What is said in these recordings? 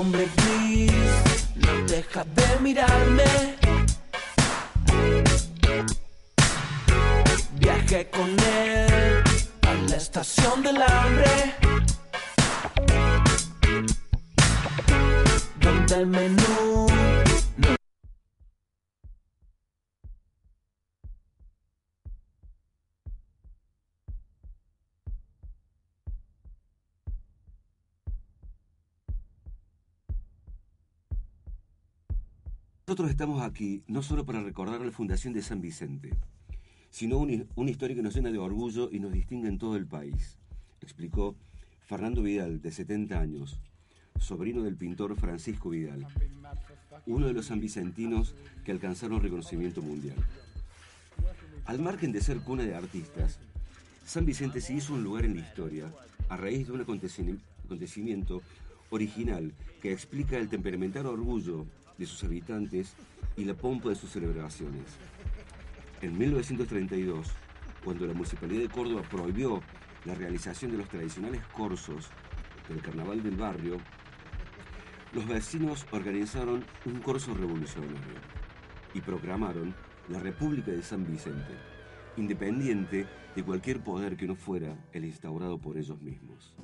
hombre gris no deja de mirarme. Viajé con él a la estación del hambre, donde el menú no... Nosotros estamos aquí no solo para recordar la fundación de San Vicente, sino una historia que nos llena de orgullo y nos distingue en todo el país, explicó Fernando Vidal, de 70 años, sobrino del pintor Francisco Vidal, uno de los sanvicentinos que alcanzaron reconocimiento mundial. Al margen de ser cuna de artistas, San Vicente se hizo un lugar en la historia a raíz de un acontecimiento original que explica el temperamental orgullo de sus habitantes y la pompa de sus celebraciones. En 1932, cuando la Municipalidad de Córdoba prohibió la realización de los tradicionales corsos del Carnaval del Barrio, los vecinos organizaron un corso revolucionario y proclamaron la República de San Vicente, independiente de cualquier poder que no fuera el instaurado por ellos mismos.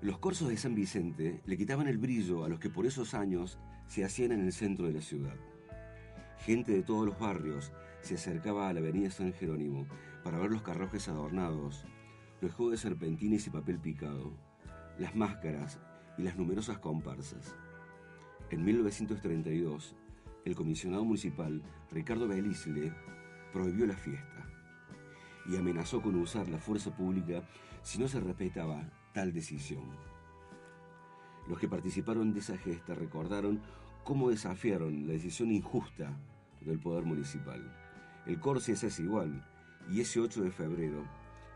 Los corsos de San Vicente le quitaban el brillo a los que por esos años se hacían en el centro de la ciudad. Gente de todos los barrios se acercaba a la avenida San Jerónimo para ver los carruajes adornados, los juegos de serpentines y papel picado, las máscaras y las numerosas comparsas. En 1932, el comisionado municipal Ricardo Belisle prohibió la fiesta y amenazó con usar la fuerza pública si no se respetaba tal decisión. Los que participaron de esa gesta recordaron cómo desafiaron la decisión injusta del poder municipal. El corso se hace igual, y ese 8 de febrero,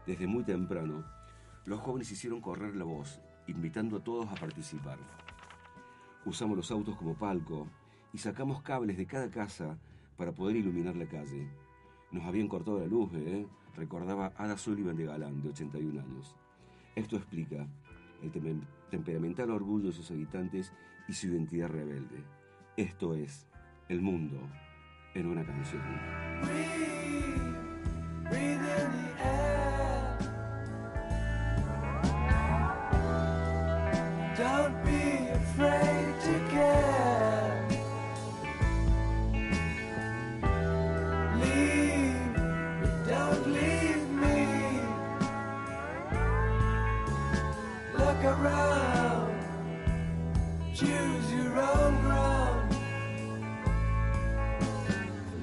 desde muy temprano, los jóvenes hicieron correr la voz, invitando a todos a participar. Usamos los autos como palco y sacamos cables de cada casa para poder iluminar la calle. Nos habían cortado la luz, recordaba Ada Sullivan de Galán, de 81 años. Esto explica el temperamental orgullo de sus habitantes y su identidad rebelde. Esto es El Mundo en una canción. Breathe in the air. Don't be afraid to care. Leave, but don't leave me. Look around. Choose your own ground.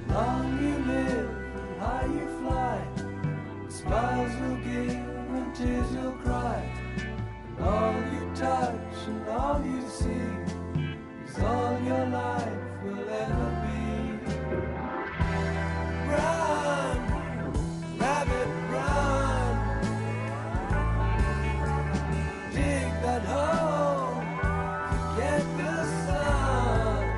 The long you live, the high you fly. The smiles will give and tears will cry. And all you touch and all you see is all your life will ever be. Run, rabbit, run. Dig that hole, forget the sun.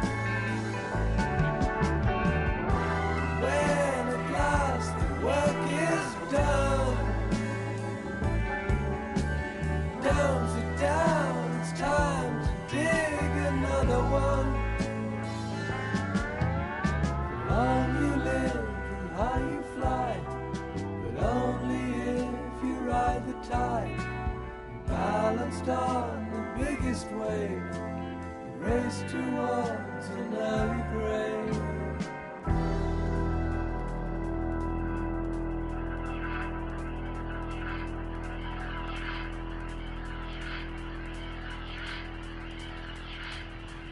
When at last the work is done, don't sit down, it's time to dig another one. The long you live, the high you fly, but only if you ride the tide. You're balanced on the biggest wave, you race towards an early grave.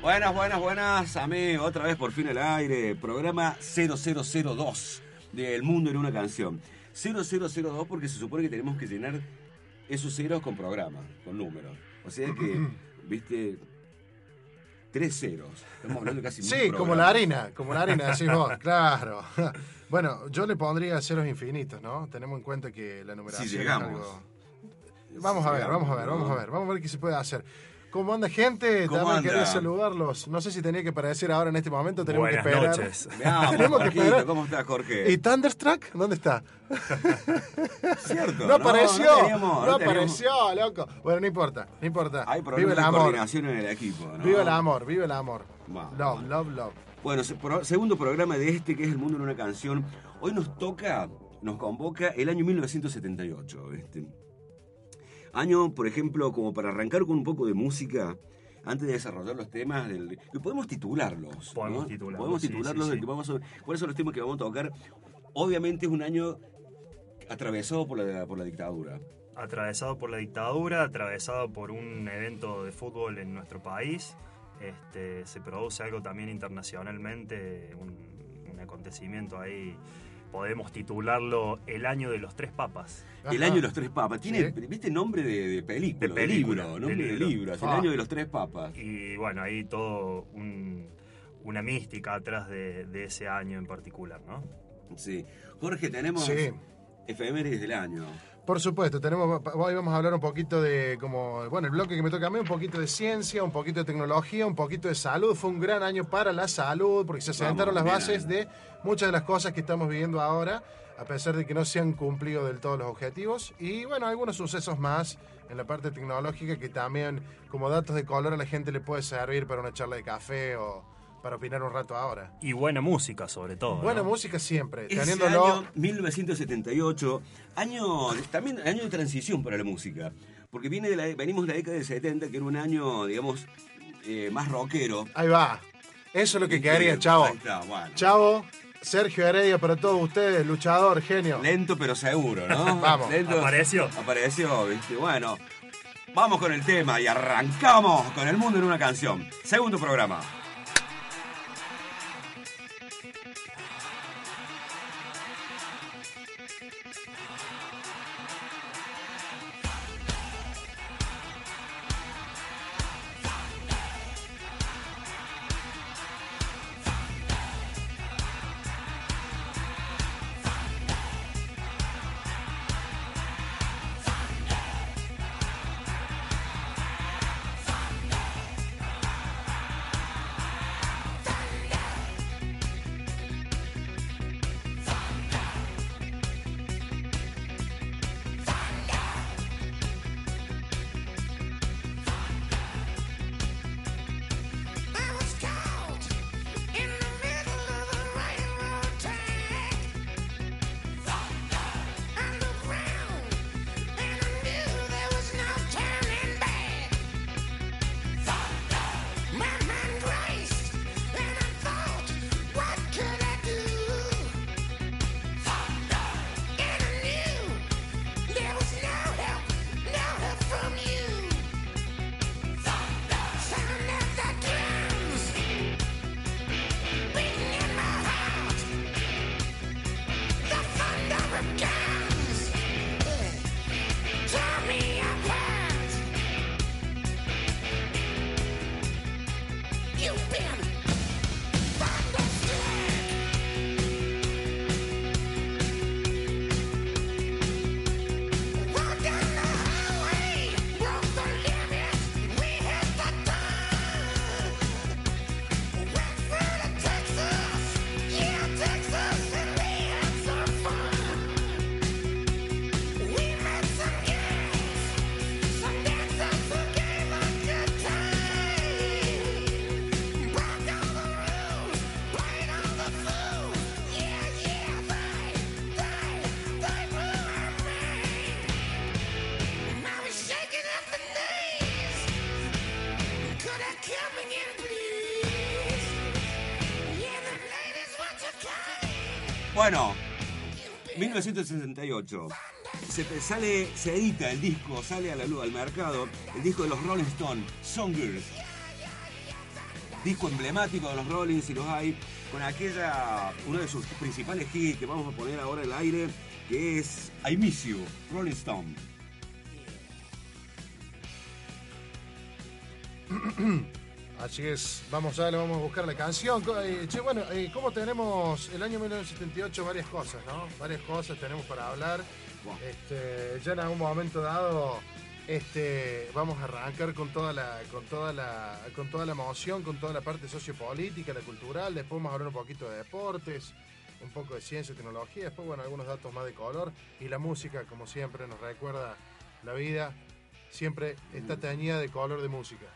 Buenas, buenas, buenas, amén. Otra vez por fin al aire. Programa 0002 de El Mundo en una canción. 0002 porque se supone que tenemos que llenar esos ceros con programa, con números. O sea que, viste, 3 ceros. Estamos hablando casi sí, programas. Como la arena, decís vos, claro. Bueno, yo le pondría ceros infinitos, ¿no? Tenemos en cuenta que la numeración... Si llegamos. Algo... Vamos a ver, vamos a ver, vamos a ver. Vamos a ver qué se puede hacer. ¿Cómo anda, gente? ¿Cómo también anda? Quería saludarlos. No sé si tenía que aparecer ahora en este momento. Tenemos buenas que esperar. Noches. No, tenemos que esperar. ¿Cómo estás, Jorge? ¿Y Thunderstruck? ¿Dónde está? Cierto. No apareció. No apareció, loco. Bueno, no importa. No importa. Hay problemas de coordinación en el equipo, ¿no? Viva el amor. Viva el amor. Wow, love, wow. Love, love. Bueno, segundo programa de este que es El Mundo en una Canción. Hoy nos toca, nos convoca el año 1978. Año, por ejemplo, como para arrancar con un poco de música, antes de desarrollar los temas, podemos titularlos. Podemos, ¿no? titularlos. Podemos titularlos. Sí, sí, sí. ¿Cuáles son los temas que vamos a tocar? Obviamente es un año atravesado por la dictadura. Atravesado por la dictadura, atravesado por un evento de fútbol en nuestro país. Se produce algo también internacionalmente, un acontecimiento ahí. Podemos titularlo El Año de los Tres Papas. Ajá. El Año de los Tres Papas. Tiene, ¿sí? ¿Viste? Nombre de película, de película, libro, nombre de libro. El Año de los Tres Papas. Y bueno, ahí todo una mística atrás de ese año en particular, ¿no? Sí. Jorge, tenemos efemérides del año. Por supuesto, hoy vamos a hablar un poquito de, el bloque que me toca a mí, un poquito de ciencia, un poquito de tecnología, un poquito de salud. Fue un gran año para la salud, porque se sentaron las bases de muchas de las cosas que estamos viviendo ahora, a pesar de que no se han cumplido del todo los objetivos. Y bueno, algunos sucesos más en la parte tecnológica que también, como datos de color, a la gente le puede servir para una charla de café o para opinar un rato ahora. Y buena música, sobre todo. Buena música siempre. Ese año 1978, también año de transición para la música, porque venimos de la década del 70, que era un año, digamos, más rockero. Ahí va. Eso es lo que quedaría, chavo. Ahí está, bueno. Chavo, Sergio Heredia para todos ustedes, luchador, genio. Lento pero seguro, ¿no? Vamos. Lento, apareció, ¿viste? Bueno, vamos con el tema y arrancamos con El Mundo en una Canción. Segundo programa. Bueno, 1968, se edita el disco, sale a la luz, al mercado, el disco de los Rolling Stones, Songbird. Disco emblemático de los Rolling, si los hay, con uno de sus principales hits que vamos a poner ahora al aire, que es I Miss You, Rolling Stone. Así es, vamos a buscar la canción. Bueno, como tenemos el año 1978, varias cosas, ¿no? Varias cosas tenemos para hablar. Wow. Ya en algún momento dado Vamos a arrancar con toda la emoción, con toda la parte sociopolítica, la cultural. Después vamos a hablar un poquito de deportes, un poco de ciencia y tecnología. Después, bueno, algunos datos más de color. Y la música, como siempre, nos recuerda la vida. Siempre está teñida de color de música.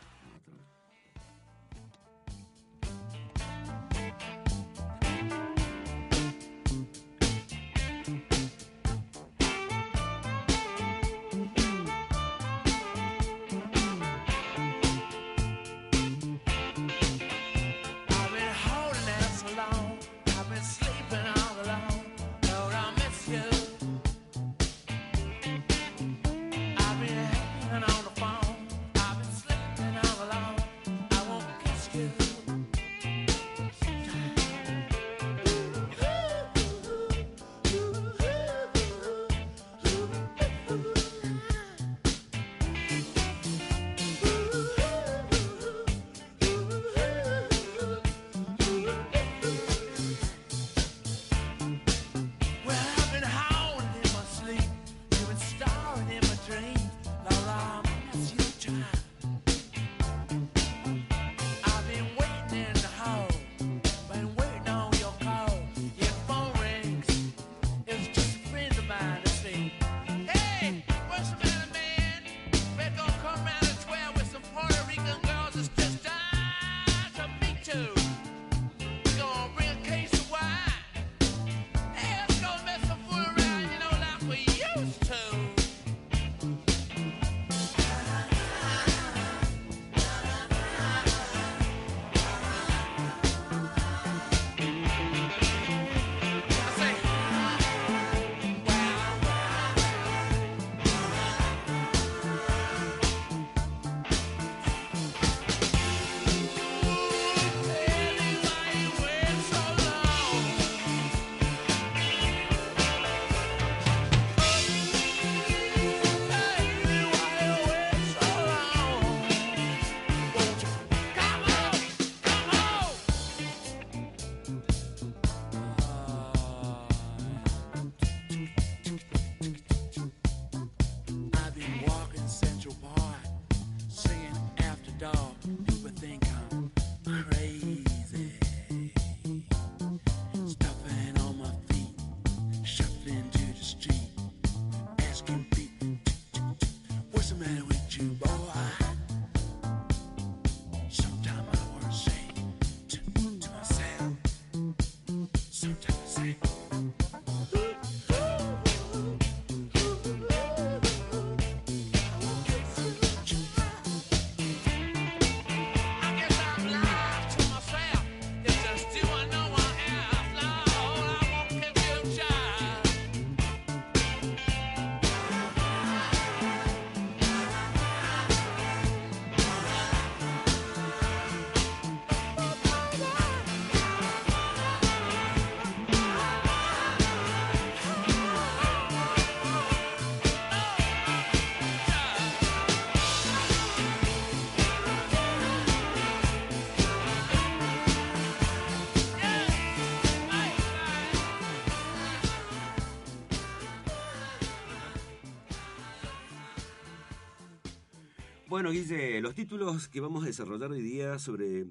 Bueno, Guille, los títulos que vamos a desarrollar hoy día sobre,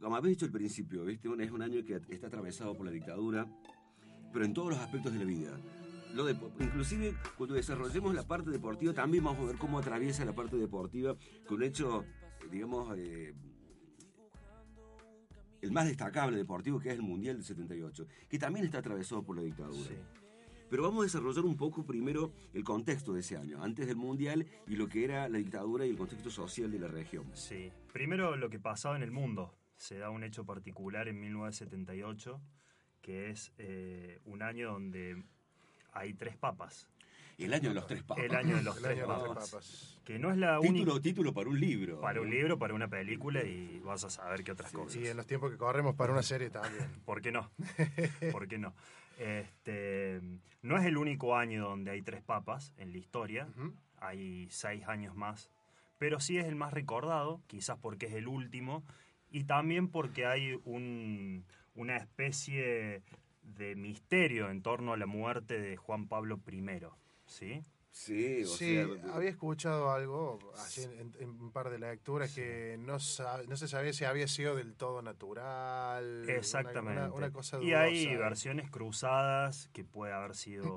como habéis dicho al principio, ¿viste? Bueno, es un año que está atravesado por la dictadura, pero en todos los aspectos de la vida. Inclusive, cuando desarrollemos la parte deportiva, también vamos a ver cómo atraviesa la parte deportiva, con un hecho, digamos, el más destacable deportivo, que es el Mundial del 78, que también está atravesado por la dictadura. Sí. Pero vamos a desarrollar un poco primero el contexto de ese año, antes del Mundial y lo que era la dictadura y el contexto social de la región. Sí, primero lo que pasaba en el mundo. Se da un hecho particular en 1978, que es un año donde hay tres papas. El año de los tres papas. El año de los tres papas. Que no es la única. Título para un libro. Para un libro, para una película y vas a saber qué otras cosas. Y en los tiempos que corremos para una serie también. ¿Por qué no? ¿Por qué no? No es el único año donde hay tres papas en la historia. Uh-huh. Hay 6 años más. Pero sí es el más recordado, quizás porque es el último. Y también porque hay una especie de misterio en torno a la muerte de Juan Pablo I. ¿Sí? Sí, o sí, sea, había escuchado algo ayer en un par de lecturas, sí, que no se sabía si había sido del todo natural. Exactamente. Una cosa dudosa. Y hay versiones cruzadas que puede haber sido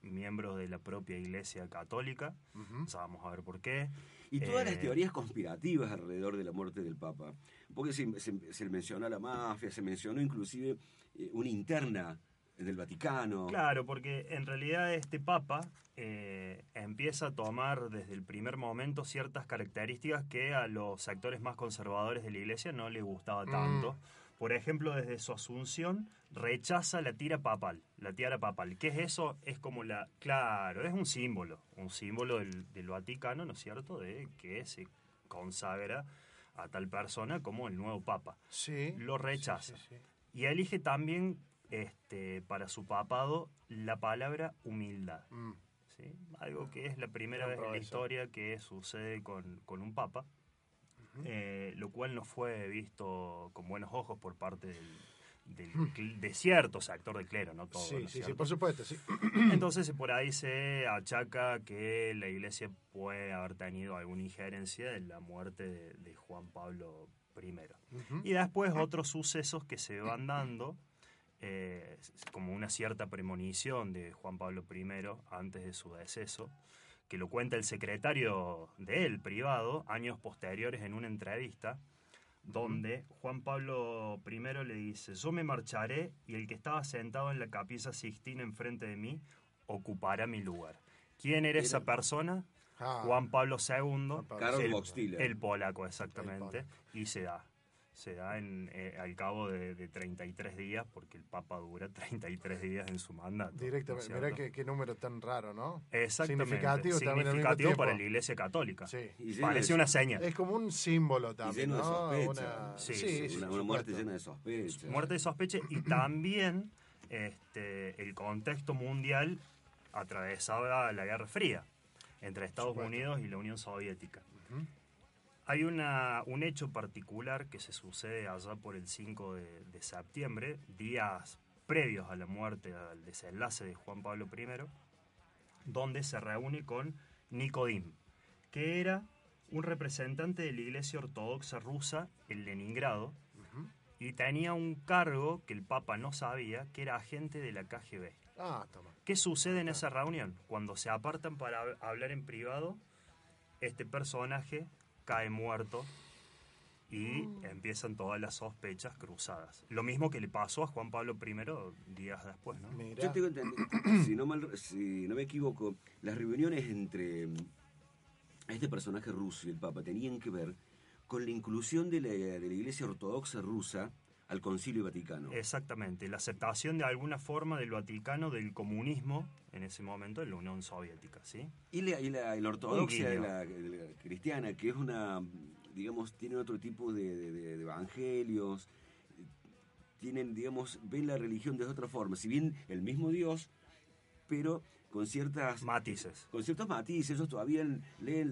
miembros de la propia Iglesia Católica. Uh-huh. O sea, vamos a ver por qué. Y todas las teorías conspirativas alrededor de la muerte del Papa. Porque se menciona la mafia, se mencionó inclusive una interna del Vaticano. Claro, porque en realidad este Papa empieza a tomar desde el primer momento ciertas características que a los sectores más conservadores de la Iglesia no les gustaba tanto. Por ejemplo, desde su asunción rechaza la tiara papal. ¿Qué es eso? Es como la... Claro, es un símbolo del Vaticano, ¿no es cierto?, de que se consagra a tal persona como el nuevo Papa. Sí. Lo rechaza. Sí, sí, sí. Y elige también... para su papado, la palabra humildad. ¿Sí? Algo que es la primera vez en la historia que sucede con un papa, lo cual no fue visto con buenos ojos por parte de cierto sector de clero, no todo. Sí, ¿no? Sí, sí, por supuesto, sí. Entonces por ahí se achaca que la Iglesia puede haber tenido alguna injerencia en la muerte de Juan Pablo I. Y después otros sucesos que se van dando, como una cierta premonición de Juan Pablo I antes de su deceso, que lo cuenta el secretario de él, privado, años posteriores en una entrevista, donde Juan Pablo I le dice: yo me marcharé y el que estaba sentado en la Capilla Sixtina enfrente de mí ocupará mi lugar. ¿Quién era esa persona? Juan Pablo II, el polaco, exactamente, y se da al cabo de 33 días, porque el Papa dura 33 días en su mandato. Directamente, ¿no? Mirá qué número tan raro, ¿no? Exactamente. Significativo para la Iglesia Católica. Sí. Parece una seña. Es como un símbolo también, lleno, ¿no?, de sospecha. Una muerte llena de sospecha. Muerte de sospecha, y también el contexto mundial atravesaba la Guerra Fría entre Estados Unidos y la Unión Soviética. Uh-huh. Hay un hecho particular que se sucede allá por el 5 de septiembre, días previos a la muerte, al desenlace de Juan Pablo I, donde se reúne con Nikodim, que era un representante de la Iglesia Ortodoxa Rusa en Leningrado, y tenía un cargo que el Papa no sabía, que era agente de la KGB. ¿Qué sucede en esa reunión? Cuando se apartan para hablar en privado, este personaje cae muerto y empiezan todas las sospechas cruzadas. Lo mismo que le pasó a Juan Pablo I días después, ¿no? Yo tengo entendido, si no me equivoco, las reuniones entre este personaje ruso y el Papa tenían que ver con la inclusión de la Iglesia Ortodoxa Rusa al Concilio Vaticano. Exactamente, la aceptación de alguna forma del Vaticano del comunismo en ese momento en la Unión Soviética, ¿sí? Y la ortodoxia de la cristiana, que es una, digamos, tiene otro tipo de evangelios, tienen, digamos, ven la religión de otra forma, si bien el mismo Dios, pero con ciertas matices. Con ciertos matices, ellos todavía leen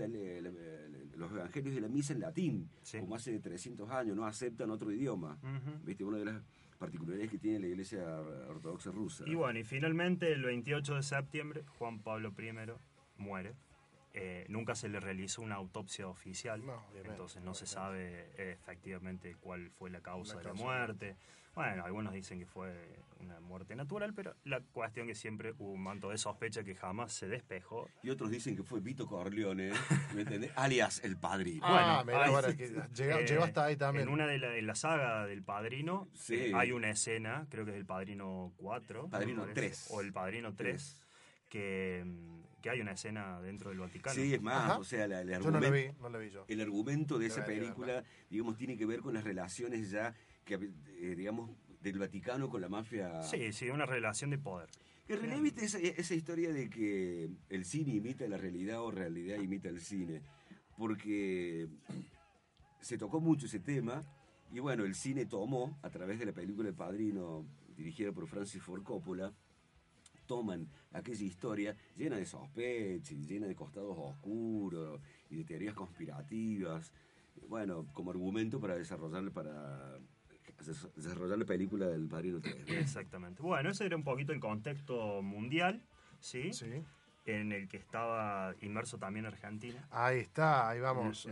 los evangelios de la misa en latín, sí, como hace 300 años, no aceptan otro idioma. Uh-huh. ¿Viste? Una de las particularidades que tiene la Iglesia Ortodoxa Rusa. Y bueno, y finalmente el 28 de septiembre Juan Pablo I muere. Nunca se le realizó una autopsia oficial, entonces no se sabe efectivamente cuál fue la causa de la muerte. Bueno, algunos dicen que fue una muerte natural, pero la cuestión que siempre hubo un manto de sospecha que jamás se despejó. Y otros dicen que fue Vito Corleone, ¿me entendés? Alias El Padrino. Llegó hasta ahí también. En una de la saga del Padrino, sí, hay una escena, creo que es el Padrino 4. Padrino 3. O el Padrino 3, que hay una escena dentro del Vaticano. Sí, es más, o sea, el argumento, no la vi yo. El argumento de esa película, digamos, tiene que ver con las relaciones ya que, digamos, del Vaticano con la mafia. Sí, sí, una relación de poder. En realidad, viste esa historia de que el cine imita la realidad o realidad imita el cine, porque se tocó mucho ese tema y bueno, el cine tomó, a través de la película El Padrino, dirigida por Francis Ford Coppola, toman aquella historia llena de sospechas, llena de costados oscuros y de teorías conspirativas, bueno, como argumento para desarrollar la película del Padrino 3. Exactamente. Bueno, ese era un poquito el contexto mundial, ¿sí? Sí. en el que estaba inmerso también Argentina. Ahí está, ahí vamos.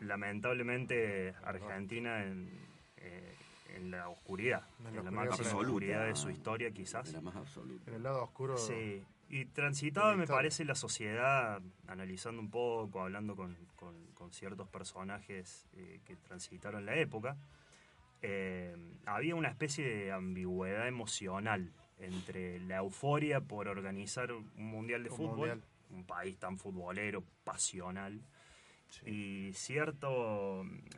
Lamentablemente Argentina en la oscuridad, en la más absoluta oscuridad de su historia quizás. En la más absoluta. En el lado oscuro. Sí, y transitaba me parece la sociedad, analizando un poco, hablando con ciertos personajes que transitaron la época, había una especie de ambigüedad emocional entre la euforia por organizar un mundial de fútbol, un país tan futbolero, pasional, sí, y cierta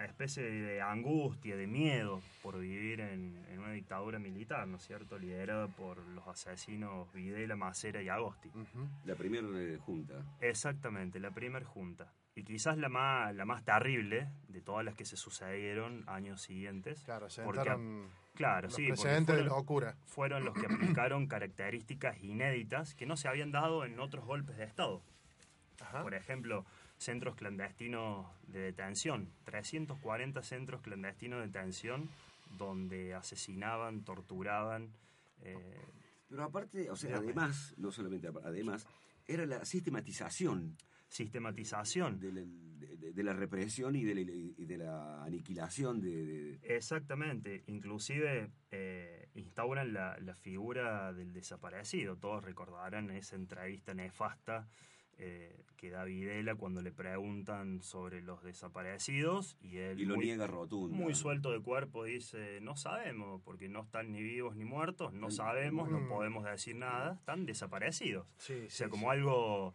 especie de angustia, de miedo por vivir en una dictadura militar, ¿no es cierto?, liderada por los asesinos Videla, Massera y Agosti. Uh-huh. La primera junta. Exactamente, la primera junta. Y quizás la más terrible de todas las que se sucedieron años siguientes. Claro, se sentaron los precedentes de locura. Fueron los que aplicaron características inéditas que no se habían dado en otros golpes de Estado. Ajá. Por ejemplo, centros clandestinos de detención. 340 centros clandestinos de detención donde asesinaban, torturaban. Pero aparte, o sea, además, no solamente además, era la sistematización de la represión y de la aniquilación de... Exactamente, inclusive instauran la figura del desaparecido. Todos recordarán esa entrevista nefasta que da Videla cuando le preguntan sobre los desaparecidos y él lo niega rotundo, muy suelto de cuerpo, dice: no sabemos, porque no están ni vivos ni muertos, no sabemos, no podemos decir nada, están desaparecidos. Sí, o sea, sí, como algo...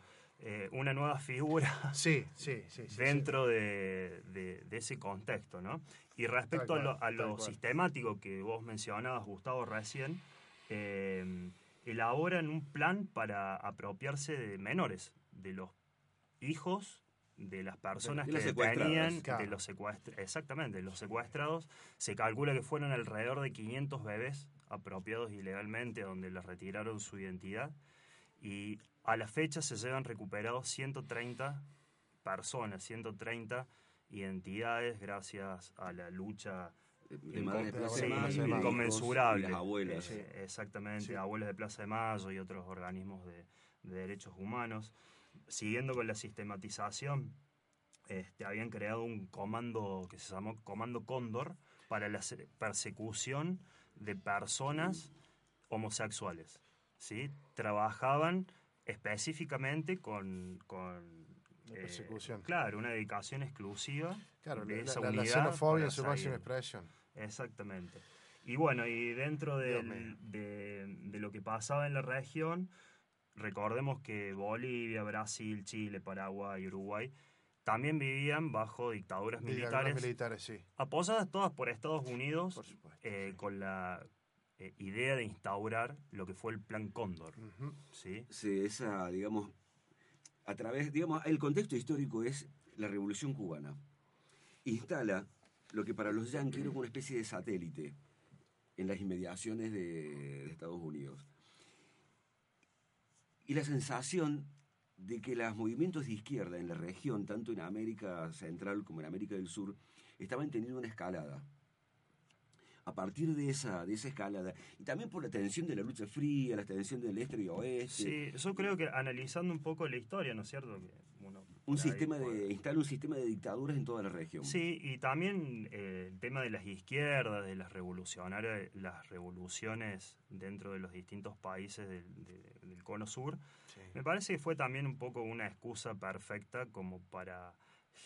una nueva figura dentro de ese contexto, ¿no? Y respecto a lo sistemático que vos mencionabas, Gustavo, recién, elaboran un plan para apropiarse de menores, de los hijos de las personas que detenían, de los secuestrados. Exactamente, de los secuestrados. Se calcula que fueron alrededor de 500 bebés apropiados ilegalmente, donde les retiraron su identidad. Y a la fecha se llevan recuperados 130 personas, 130 identidades gracias a la lucha inconmensurable. Abuelas. Exactamente, sí. Abuelas de Plaza de Mayo y otros organismos de derechos humanos. Siguiendo con la sistematización, habían creado un comando que se llamó Comando Cóndor para la persecución de personas homosexuales. ¿Sí? Trabajaban específicamente con la persecución. Claro, una dedicación exclusiva de esa unidad. La xenofobia en su máxima expresión. Exactamente. Y bueno, y dentro de lo que pasaba en la región, recordemos que Bolivia, Brasil, Chile, Paraguay y Uruguay también vivían bajo dictaduras militares sí, apoyadas todas por Estados Unidos, por supuesto, sí, con la... idea de instaurar lo que fue el Plan Cóndor. Uh-huh. ¿Sí? Sí, esa, digamos, a través, digamos, el contexto histórico es la Revolución Cubana. Instala lo que para los yanquis era una especie de satélite en las inmediaciones de Estados Unidos. Y la sensación de que los movimientos de izquierda en la región, tanto en América Central como en América del Sur, estaban teniendo una escalada. A partir de esa escalada, y también por la tensión de la lucha fría, la tensión del este y oeste. Sí, yo creo que analizando un poco la historia, ¿no es cierto? Instala un sistema de dictaduras en toda la región. Sí, y también el tema de las izquierdas, de las revoluciones dentro de los distintos países del cono sur, sí, me parece que fue también un poco una excusa perfecta como para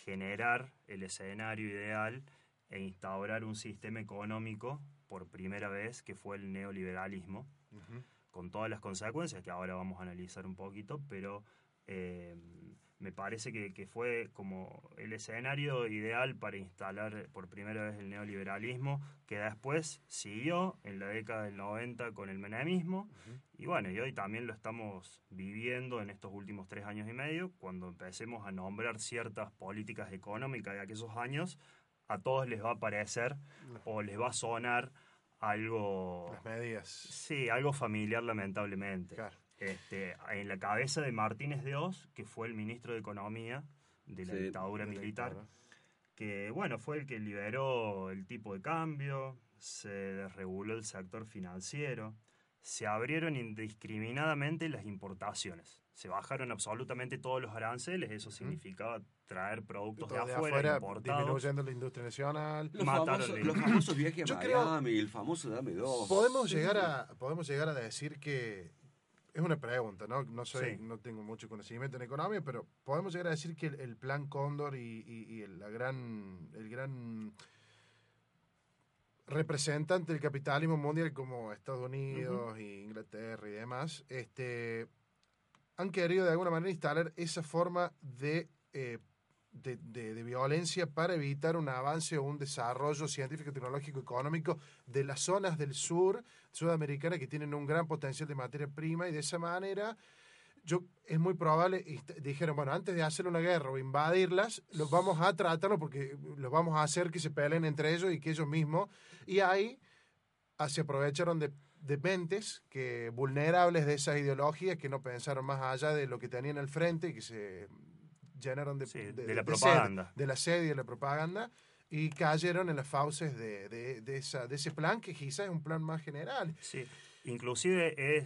generar el escenario ideal e instaurar un sistema económico por primera vez, que fue el neoliberalismo, uh-huh, con todas las consecuencias que ahora vamos a analizar un poquito, pero me parece que fue como el escenario ideal para instalar por primera vez el neoliberalismo, que después siguió en la década del 90 con el menemismo, uh-huh, y bueno, y hoy también lo estamos viviendo en estos últimos 3 años y medio, cuando empecemos a nombrar ciertas políticas económicas de aquellos años, a todos les va a parecer o les va a sonar algo... Las medidas. Sí, algo familiar, lamentablemente. Claro. En la cabeza de Martínez de Hoz, que fue el ministro de Economía de la dictadura militar, que bueno, fue el que liberó el tipo de cambio, se desreguló el sector financiero, se abrieron indiscriminadamente las importaciones. Se bajaron absolutamente todos los aranceles, eso significaba traer productos de afuera importados. Disminuyendo la industria nacional. Los famosos viajes a Miami, el famoso Dame Dos. Podemos llegar a decir que, es una pregunta, ¿no? No tengo mucho conocimiento en economía, pero podemos llegar a decir que el Plan Cóndor y el gran representante del capitalismo mundial como Estados Unidos e Inglaterra y demás, han querido de alguna manera instalar esa forma de violencia para evitar un avance o un desarrollo científico, tecnológico, económico de las zonas del sur, sudamericana, que tienen un gran potencial de materia prima, y de esa manera es muy probable, dijeron, bueno, antes de hacer una guerra o invadirlas, los vamos a tratarlo porque los vamos a hacer que se peleen entre ellos y que ellos mismos, y ahí se aprovecharon de mentes vulnerables de esas ideologías que no pensaron más allá de lo que tenían al frente y que se llenaron de la sed y de la propaganda y cayeron en las fauces de ese plan que quizás es un plan más general. Sí, inclusive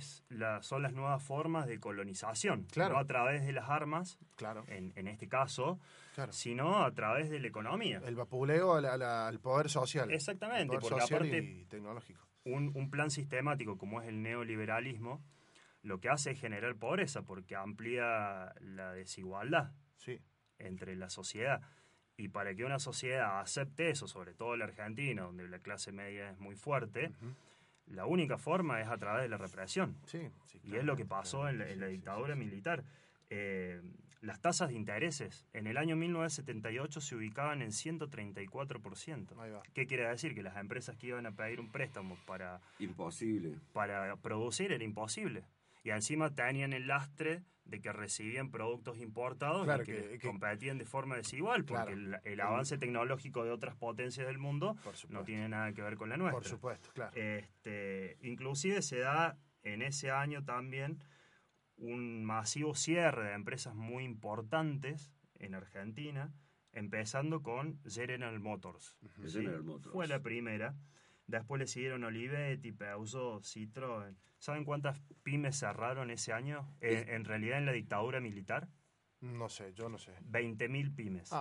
son las nuevas formas de colonización, claro. No a través de las armas, claro. en este caso, claro. Sino a través de la economía. El vapuleo al poder social. Exactamente, y tecnológico. Un plan sistemático como es el neoliberalismo, lo que hace es generar pobreza porque amplía la desigualdad entre la sociedad. Y para que una sociedad acepte eso, sobre todo la Argentina, donde la clase media es muy fuerte, la única forma es a través de la represión. Sí, claro, y es lo que pasó en la dictadura militar. Las tasas de intereses en el año 1978 se ubicaban en 134%. ¿Qué quiere decir? Que las empresas que iban a pedir un préstamo para producir era imposible. Y encima tenían el lastre de que recibían productos importados, claro, y que competían de forma desigual, porque claro, el avance tecnológico de otras potencias del mundo no tiene nada que ver con la nuestra. Por supuesto, claro. Inclusive se da en ese año también un masivo cierre de empresas muy importantes en Argentina, empezando con General Motors. Uh-huh. ¿Sí? General Motors. Fue la primera. Después le siguieron Olivetti, Peugeot, Citroën. ¿Saben cuántas pymes cerraron ese año? En realidad, en la dictadura militar. No sé, yo no sé. 20.000 pymes.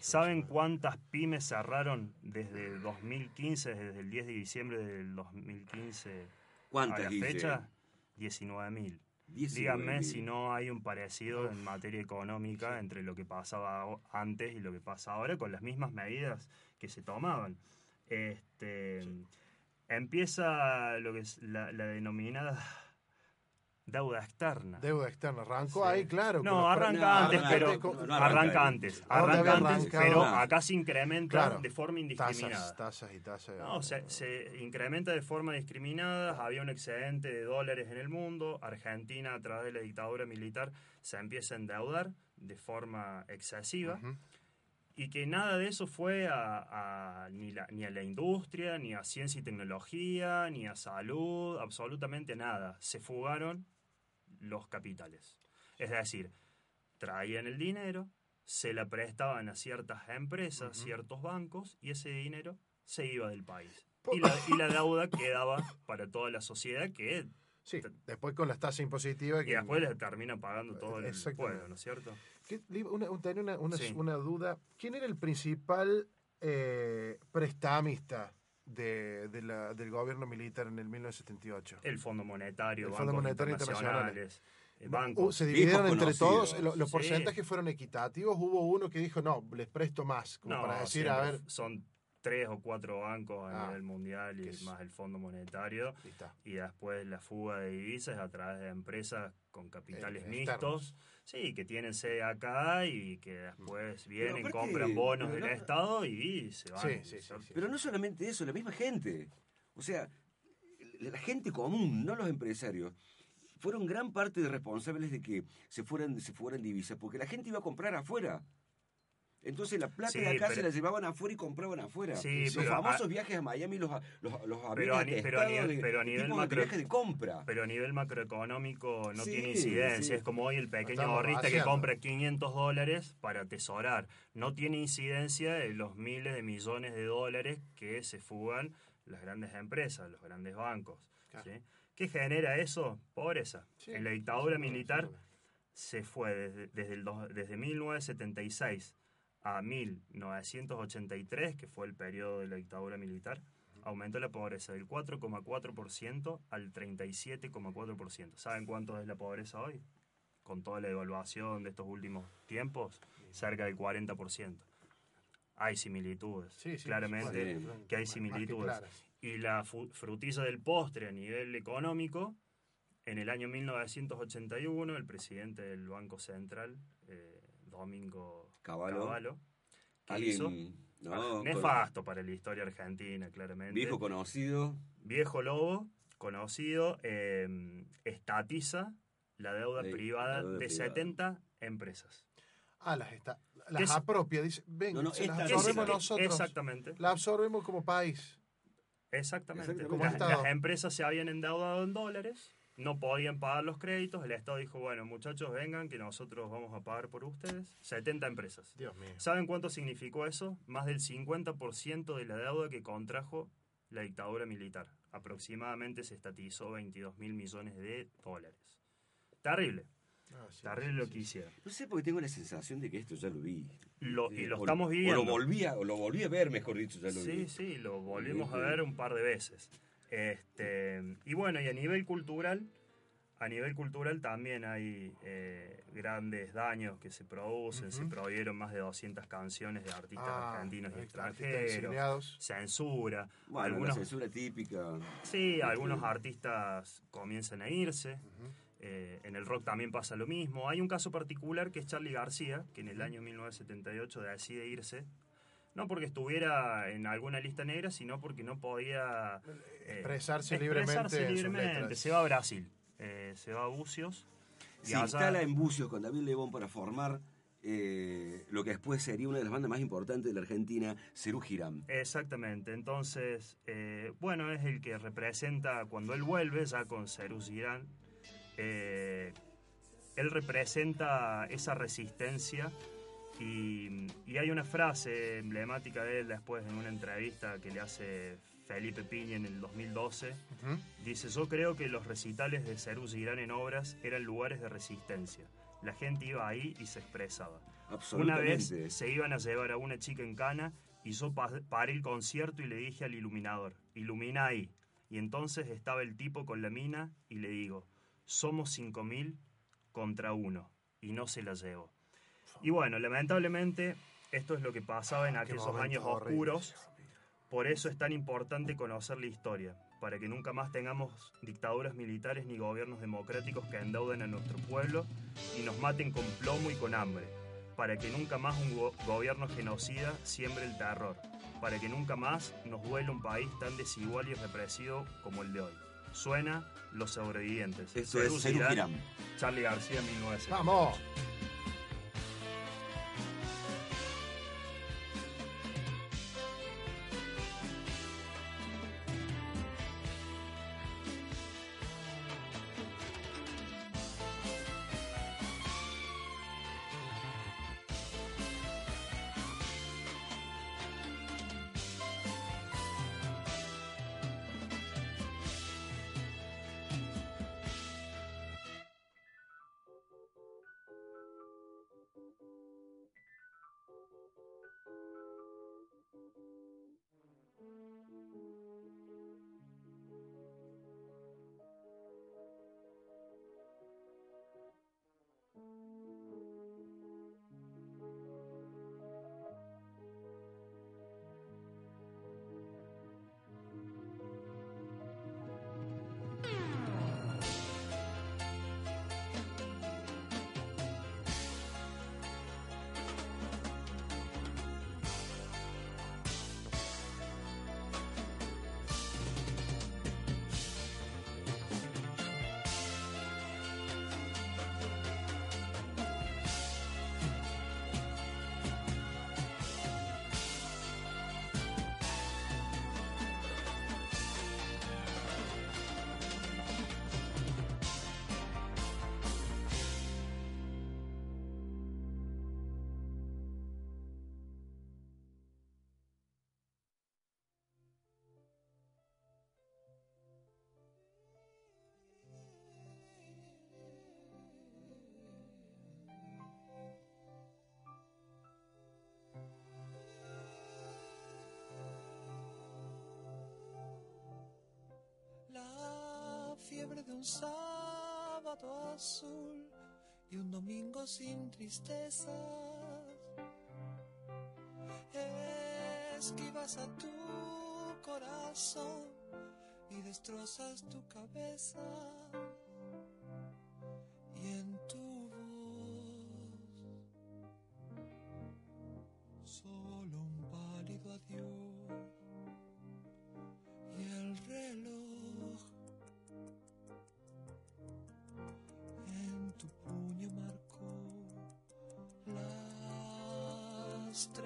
¿Saben cuántas pymes cerraron desde 2015, desde el 10 de diciembre del 2015 a la fecha? 19.000. Díganme si no hay un parecido en materia económica entre lo que pasaba antes y lo que pasa ahora, con las mismas medidas que se tomaban. Empieza lo que es la denominada deuda externa. Arrancó ahí, claro. Arranca antes, pero acá se incrementa, claro, de forma indiscriminada. Tasas. No, se incrementa de forma discriminada. Había un excedente de dólares en el mundo. Argentina, a través de la dictadura militar, se empieza a endeudar de forma excesiva. Uh-huh. Y que nada de eso fue ni a la industria, ni a ciencia y tecnología, ni a salud, absolutamente nada. Se fugaron los capitales. Es decir, traían el dinero, se la prestaban a ciertas empresas, ciertos bancos, y ese dinero se iba del país. Y la deuda quedaba para toda la sociedad que... Sí, después con las tasas impositivas... Y después les termina pagando todo el pueblo, ¿no es cierto? Tenía una duda. ¿Quién era el principal prestamista del gobierno militar en el 1978? El Fondo Monetario, Bancos Internacionales. Bancos. ¿Se dividieron entre todos? ¿Los porcentajes fueron equitativos? ¿Hubo uno que dijo, no, les presto más? Como para decir, a ver... Son 3 o 4 bancos a nivel mundial y más el Fondo Monetario. Y después la fuga de divisas a través de empresas con capitales mixtos. Sí, que tienen sede acá y que después vienen, compran bonos del Estado y se van. Sí. Pero no solamente eso, la misma gente. O sea, la gente común, no los empresarios, fueron gran parte de responsables de que se fueran divisas, porque la gente iba a comprar afuera. Entonces la plata de acá se la llevaban afuera y compraban afuera. Sí, los famosos viajes a Miami, los aviones Pero a nivel macroeconómico no tiene incidencia. Sí. Es como hoy el pequeño ahorrista que compra $500 para atesorar. No tiene incidencia de los miles de millones de dólares que se fugan las grandes empresas, los grandes bancos. Claro. ¿Sí? ¿Qué genera eso? Pobreza. Sí, en la dictadura militar se fue desde 1976 a 1983, que fue el periodo de la dictadura militar, aumentó la pobreza del 4,4% al 37,4%. ¿Saben cuánto es la pobreza hoy? Con toda la devaluación de estos últimos tiempos, cerca del 40%. Hay similitudes, sí, claramente, sí, que hay similitudes. Y la frutilla del postre a nivel económico, en el año 1981, el presidente del Banco Central, Domingo Cavallo, nefasto para la historia argentina, claramente. Viejo conocido. Viejo lobo, conocido, estatiza la deuda privada de 70 empresas. Las apropia, dice, venga, las absorbemos nosotros. Exactamente. Las absorbemos como país. Exactamente. Como las empresas se habían endeudado en dólares, no podían pagar los créditos, el Estado dijo, bueno, muchachos, vengan, que nosotros vamos a pagar por ustedes. 70 empresas. Dios mío. ¿Saben cuánto significó eso? Más del 50% de la deuda que contrajo la dictadura militar. Aproximadamente se estatizó $22.000 millones. Terrible. Terrible, lo que hicieron. No sé, porque tengo la sensación de que esto ya lo vi. Lo estamos viviendo. O lo volví a ver, mejor dicho, ya lo vi. Sí, lo volvimos a ver un par de veces. Y bueno, y a nivel cultural también hay grandes daños que se producen. Se prohibieron más de 200 canciones de artistas argentinos y extranjeros. Censura. Bueno, algunos, la censura típica. Sí, algunos artistas comienzan a irse. En el rock también pasa lo mismo. Hay un caso particular que es Charly García, que en el año 1978 decide irse, no porque estuviera en alguna lista negra, sino porque no podía expresarse libremente. Se va a Brasil, se va a Búzios. Se instala en Búzios con David Lebón para formar lo que después sería una de las bandas más importantes de la Argentina, Serú Girán. Exactamente. Entonces, bueno, es el que representa, cuando él vuelve ya con Serú Girán, él representa esa resistencia y hay una frase emblemática de él después en una entrevista que le hace Felipe Pinedo en el 2012. Dice, yo creo que los recitales de Serú Girán en obras eran lugares de resistencia. La gente iba ahí y se expresaba. Una vez se iban a llevar a una chica en cana y yo paré el concierto y le dije al iluminador, ilumina ahí. Y entonces estaba el tipo con la mina y le digo, somos 5.000 contra 1, y no se la llevó. Y bueno, lamentablemente, esto es lo que pasaba en aquellos años oscuros. Por eso es tan importante conocer la historia, para que nunca más tengamos dictaduras militares ni gobiernos democráticos que endeuden a nuestro pueblo y nos maten con plomo y con hambre, para que nunca más un gobierno genocida siembre el terror, para que nunca más nos duela un país tan desigual y represivo como el de hoy. Suena Los Sobrevivientes. Esto es Serú Girán. Charly García, 1970. ¡Vamos! un sábado azul y un domingo sin tristezas. Esquivas a tu corazón y destrozas tu cabeza, y en tu voz solo un pálido adiós, y el reloj en tu puño marcó las 3.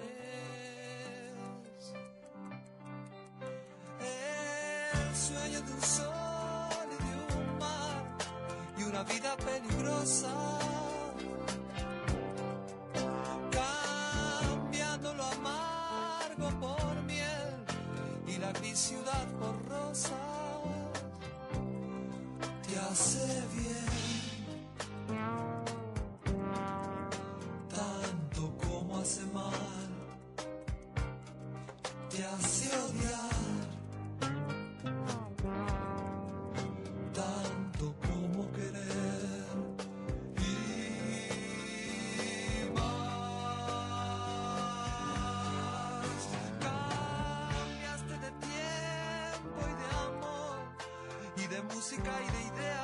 El sueño de un sol y de un mar y una vida peligrosa, cambiando lo amargo por miel y la gris ciudad por rosas. Te hace bien tanto como hace mal, te hace odiar tanto como querer y más. Cambiaste de tiempo y de amor y de música y de ideas.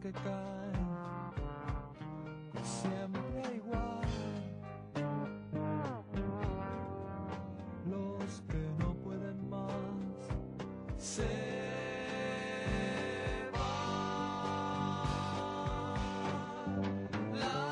Que caen siempre igual, los que no pueden más se van. La,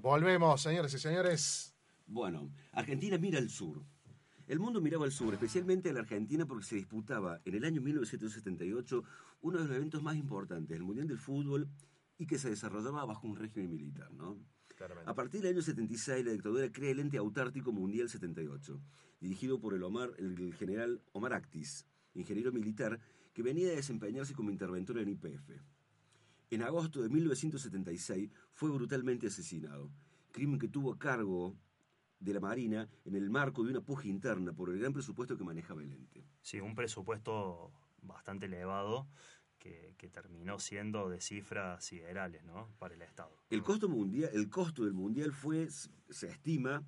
volvemos, señores y señores. Bueno, Argentina mira al sur. El mundo miraba al sur, especialmente a la Argentina, porque se disputaba en el año 1978 uno de los eventos más importantes, el Mundial del Fútbol, y que se desarrollaba bajo un régimen militar, ¿no? Claramente. A partir del año 76, la dictadura crea el ente autártico Mundial 78, dirigido por el general Omar Actis, ingeniero militar, que venía a desempeñarse como interventor en YPF. En agosto de 1976 fue brutalmente asesinado, crimen que tuvo a cargo de la Marina en el marco de una puja interna por el gran presupuesto que manejaba el ente. Sí, un presupuesto bastante elevado que terminó siendo de cifras siderales, ¿no?, para el Estado. El costo del mundial fue, se estima,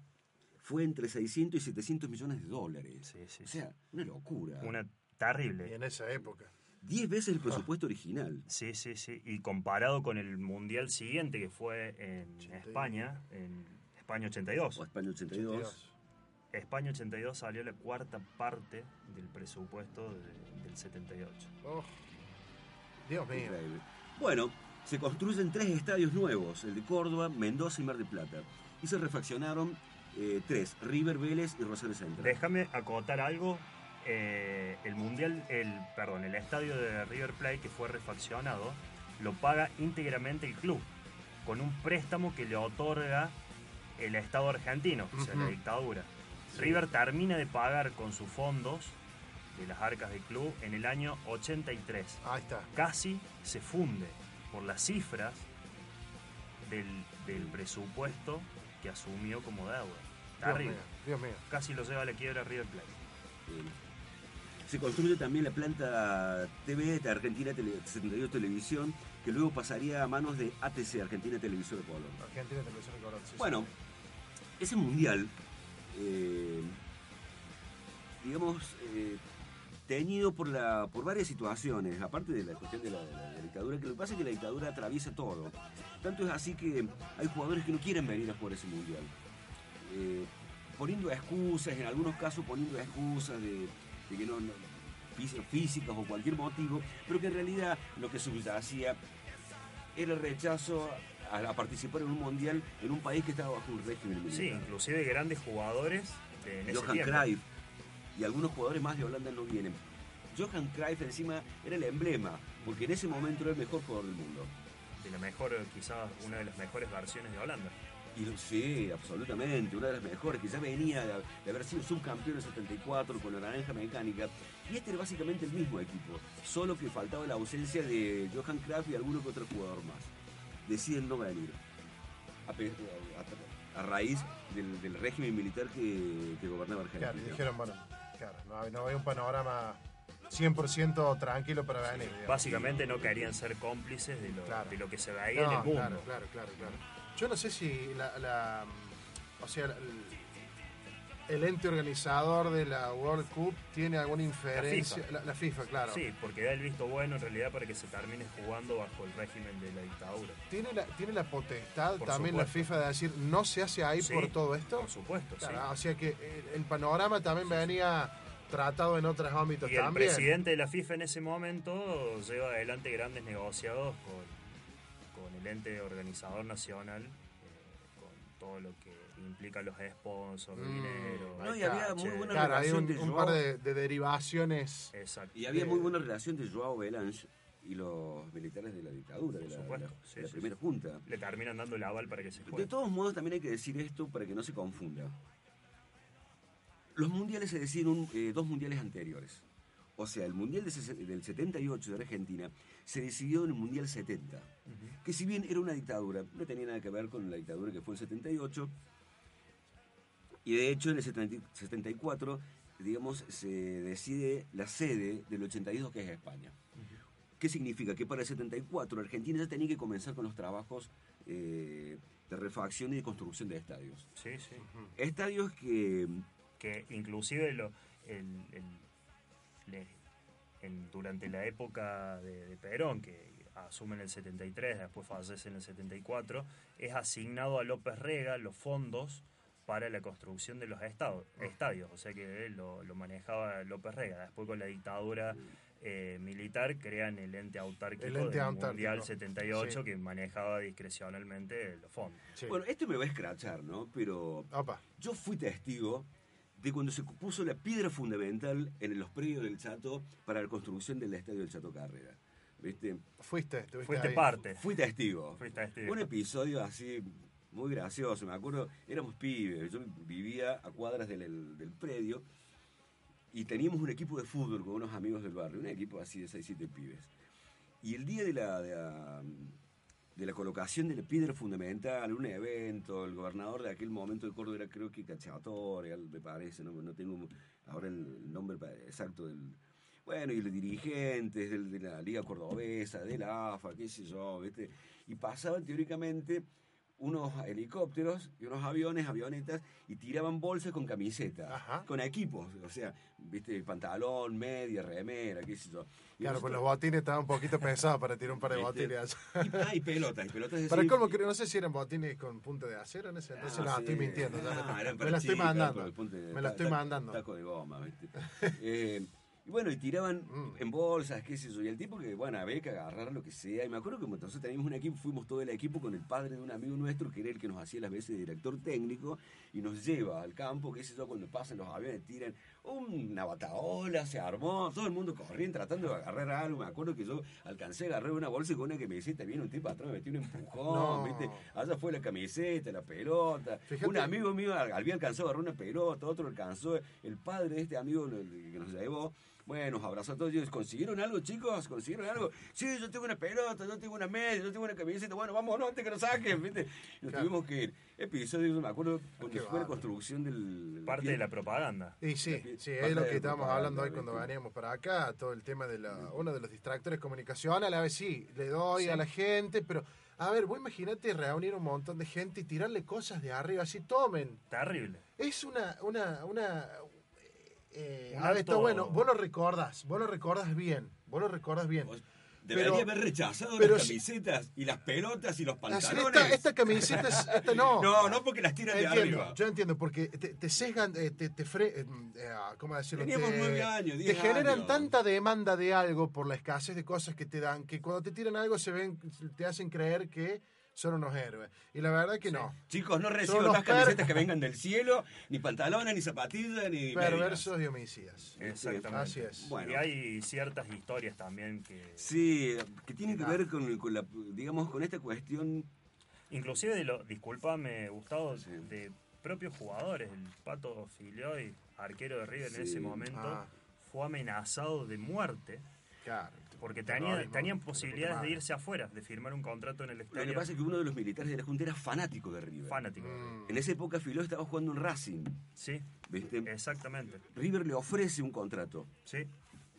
fue entre 600 y 700 millones de dólares. Sí, sí, o sea, una locura. Una terrible. Y en esa época. 10 veces el presupuesto original. Sí, sí, sí. Y comparado con el mundial siguiente, que fue en 82. España, en España 82. O España 82. 82. España 82 salió la cuarta parte del presupuesto del 78. Oh. Dios mío. Increíble. Bueno, Se construyen 3 estadios nuevos, el de Córdoba, Mendoza y Mar del Plata. Y se refaccionaron 3, River, Vélez y Rosario Central. Déjame acotar algo. El estadio de River Plate que fue refaccionado lo paga íntegramente el club con un préstamo que le otorga el Estado argentino, o sea, la dictadura. Sí. River termina de pagar con sus fondos de las arcas del club en el año 83. Ahí está. Casi se funde por las cifras del presupuesto que asumió como deuda. Está River. Dios mío. Casi lo lleva a la quiebra River Plate. Se construye también la planta TV de Argentina 72 Televisión, que luego pasaría a manos de ATC, Argentina Televisión de Colón. Argentina Televisión de Colón, sí. Bueno, ese mundial, teñido por varias situaciones, aparte de la cuestión de la dictadura, que lo que pasa es que la dictadura atraviesa todo. Tanto es así que hay jugadores que no quieren venir a jugar ese mundial. Poniendo excusas, en algunos casos poniendo excusas de que no físicas o cualquier motivo, pero que en realidad lo que subyacía era el rechazo a participar en un mundial en un país que estaba bajo un régimen militar. Sí, inclusive grandes jugadores de ese Johan tiempo. Cruyff y algunos jugadores más de Holanda no vienen. Johan Cruyff encima era el emblema, porque en ese momento era el mejor jugador del mundo. De la mejor, quizás una de las mejores versiones de Holanda. Sí, absolutamente, una de las mejores, que ya venía de haber sido subcampeón en 74 con la naranja mecánica. Y este era básicamente el mismo equipo, solo que faltaba la ausencia de Johan Cruyff y alguno que otro jugador más. Deciden no venir a raíz del régimen militar que gobernaba Argentina. Claro, dijeron, bueno, claro, no había un panorama 100% tranquilo para venir. Sí, básicamente no querían ser cómplices de lo que se veía en el mundo. Claro. Yo no sé si el ente organizador de la World Cup tiene alguna inferencia. La FIFA, claro. Sí, porque da el visto bueno en realidad para que se termine jugando bajo el régimen de la dictadura. ¿Tiene la potestad por también supuesto. La FIFA de decir no se hace ahí sí, por todo esto? Por supuesto, claro, sí. O sea que el panorama también venía tratado en otros ámbitos y también. El presidente de la FIFA en ese momento lleva adelante grandes negociados con el ente organizador nacional, con todo lo que implica los sponsors, dinero. No, y había muy buena relación de un par de derivaciones. Exacto. Y había muy buena relación de Joao Belange y los militares de la dictadura, de la primera junta. Le terminan dando el aval para que se juegue. De todos modos, también hay que decir esto para que no se confunda. Los mundiales se decidieron 2 mundiales anteriores. O sea, el Mundial del 78 de Argentina se decidió en el Mundial 70, que si bien era una dictadura, no tenía nada que ver con la dictadura que fue el 78, y de hecho en el 74, digamos, se decide la sede del 82, que es España. ¿Qué significa? Que para el 74 Argentina ya tenía que comenzar con los trabajos de refacción y de construcción de estadios. Sí, sí. Estadios que inclusive durante la época de Perón, que asume en el 73, después fallece en el 74, es asignado a López Rega los fondos para la construcción de los estadios, o sea que lo manejaba López Rega. Después con la dictadura militar crean el ente autárquico Mundial 78, sí, que manejaba discrecionalmente los fondos. Sí. Bueno, esto me va a escrachar, ¿no? Pero yo fui testigo de cuando se puso la piedra fundamental en los predios del Chato para la construcción del estadio del Chato Carrera. ¿Viste? Fuiste parte. Fui testigo. Un episodio así muy gracioso, me acuerdo, éramos pibes, yo vivía a cuadras del predio y teníamos un equipo de fútbol con unos amigos del barrio, un equipo así de 6-7 pibes. Y el día de la colocación de la piedra fundamental, un evento, el gobernador de aquel momento de Córdoba era, creo que Cacciatore, me parece, no tengo ahora el nombre exacto del... Bueno, y los dirigentes de la Liga Cordobesa, de la AFA, qué sé yo, ¿viste? Y pasaban teóricamente unos helicópteros y unos aviones, avionetas, y tiraban bolsas con camisetas, con equipos, o sea, viste, pantalón, media, remera, qué sé yo. Y claro, pues los botines estaban un poquito pesados para tirar un par de botines. Y pelotas. Para el colmo, no sé si eran botines con punta de acero en ese entonces, no, estoy mintiendo. Me la estoy mandando. Taco de goma, viste. Y bueno, y tiraban en bolsas, qué sé yo. Y el tipo que, bueno, había que agarrar lo que sea. Y me acuerdo que entonces teníamos un equipo, fuimos todo el equipo con el padre de un amigo nuestro, que era el que nos hacía las veces de director técnico, y nos lleva al campo, qué sé yo, cuando pasan los aviones, tiran una bataola, se armó, todo el mundo corría tratando de agarrar algo. Me acuerdo que yo alcancé a agarrar una bolsa con una camiseta, viene un tipo atrás, me metió un empujón, ¿viste? Allá fue la camiseta, la pelota. Fíjate. Un amigo mío había alcanzado a agarrar una pelota, otro alcanzó, el padre de este amigo que nos llevó. Bueno, nos abrazó a todos. Ellos, ¿consiguieron algo, chicos? ¿Consiguieron algo? Sí, yo tengo una pelota, yo tengo una media, yo tengo una camiseta. Bueno, vamos, no, antes que nos saquen, ¿viste? Nos tuvimos que ir. Episodio, yo me acuerdo, cuando fue la construcción del... Parte de la propaganda. Y sí, es lo que estábamos hablando hoy cuando veníamos para acá, todo el tema de uno de los distractores comunicacionales. A ver, sí, le doy a la gente, pero... A ver, vos imaginate reunir un montón de gente y tirarle cosas de arriba, así, tomen. Terrible. Es a ver, está bueno, vos lo recordás bien. Debería haber rechazado las camisetas y las pelotas y los pantalones. Esta camiseta es, esta no. No, porque las tiran de arriba. Yo entiendo, porque te sesgan, ¿cómo decirlo? Teníamos 9 años, 10 años. Te generan tanta demanda de algo por la escasez de cosas que te dan, que cuando te tiran algo te hacen creer que son unos héroes. Y la verdad que no. Chicos, no reciben más camisetas que vengan del cielo, ni pantalones, ni zapatillas, ni... Perversos y homicidas. Exactamente. Así es. Bueno. Y hay ciertas historias también que... Sí, que tienen que ver con la, digamos, con esta cuestión... Inclusive, disculpame, Gustavo, sí, de propios jugadores. El Pato Fillol, arquero de River en ese momento, fue amenazado de muerte. Claro. Porque tenían posibilidades de irse afuera, de firmar un contrato en el exterior. Lo que pasa es que uno de los militares de la Junta era fanático de River. En esa época Fillol estaba jugando en Racing. Sí, ¿viste? Exactamente. River le ofrece un contrato. Sí.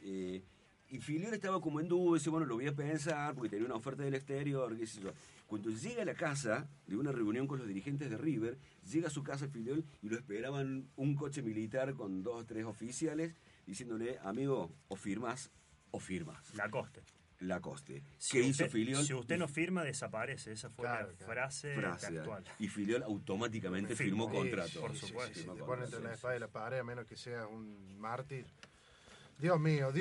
Y Fillol estaba como en duda, dice, bueno, lo voy a pensar, porque tenía una oferta del exterior, qué sé yo. Cuando llega a la casa de una reunión con los dirigentes de River, llega a su casa Fillol y lo esperaban un coche militar con 2 o 3 oficiales, diciéndole, amigo, o firmas. La coste. Si usted no firma, desaparece. Esa fue la frase actual. Y Fillol automáticamente firmó contrato. Por supuesto. Sí, te pone entre la espada y la pared, a menos que sea un mártir. Dios mío,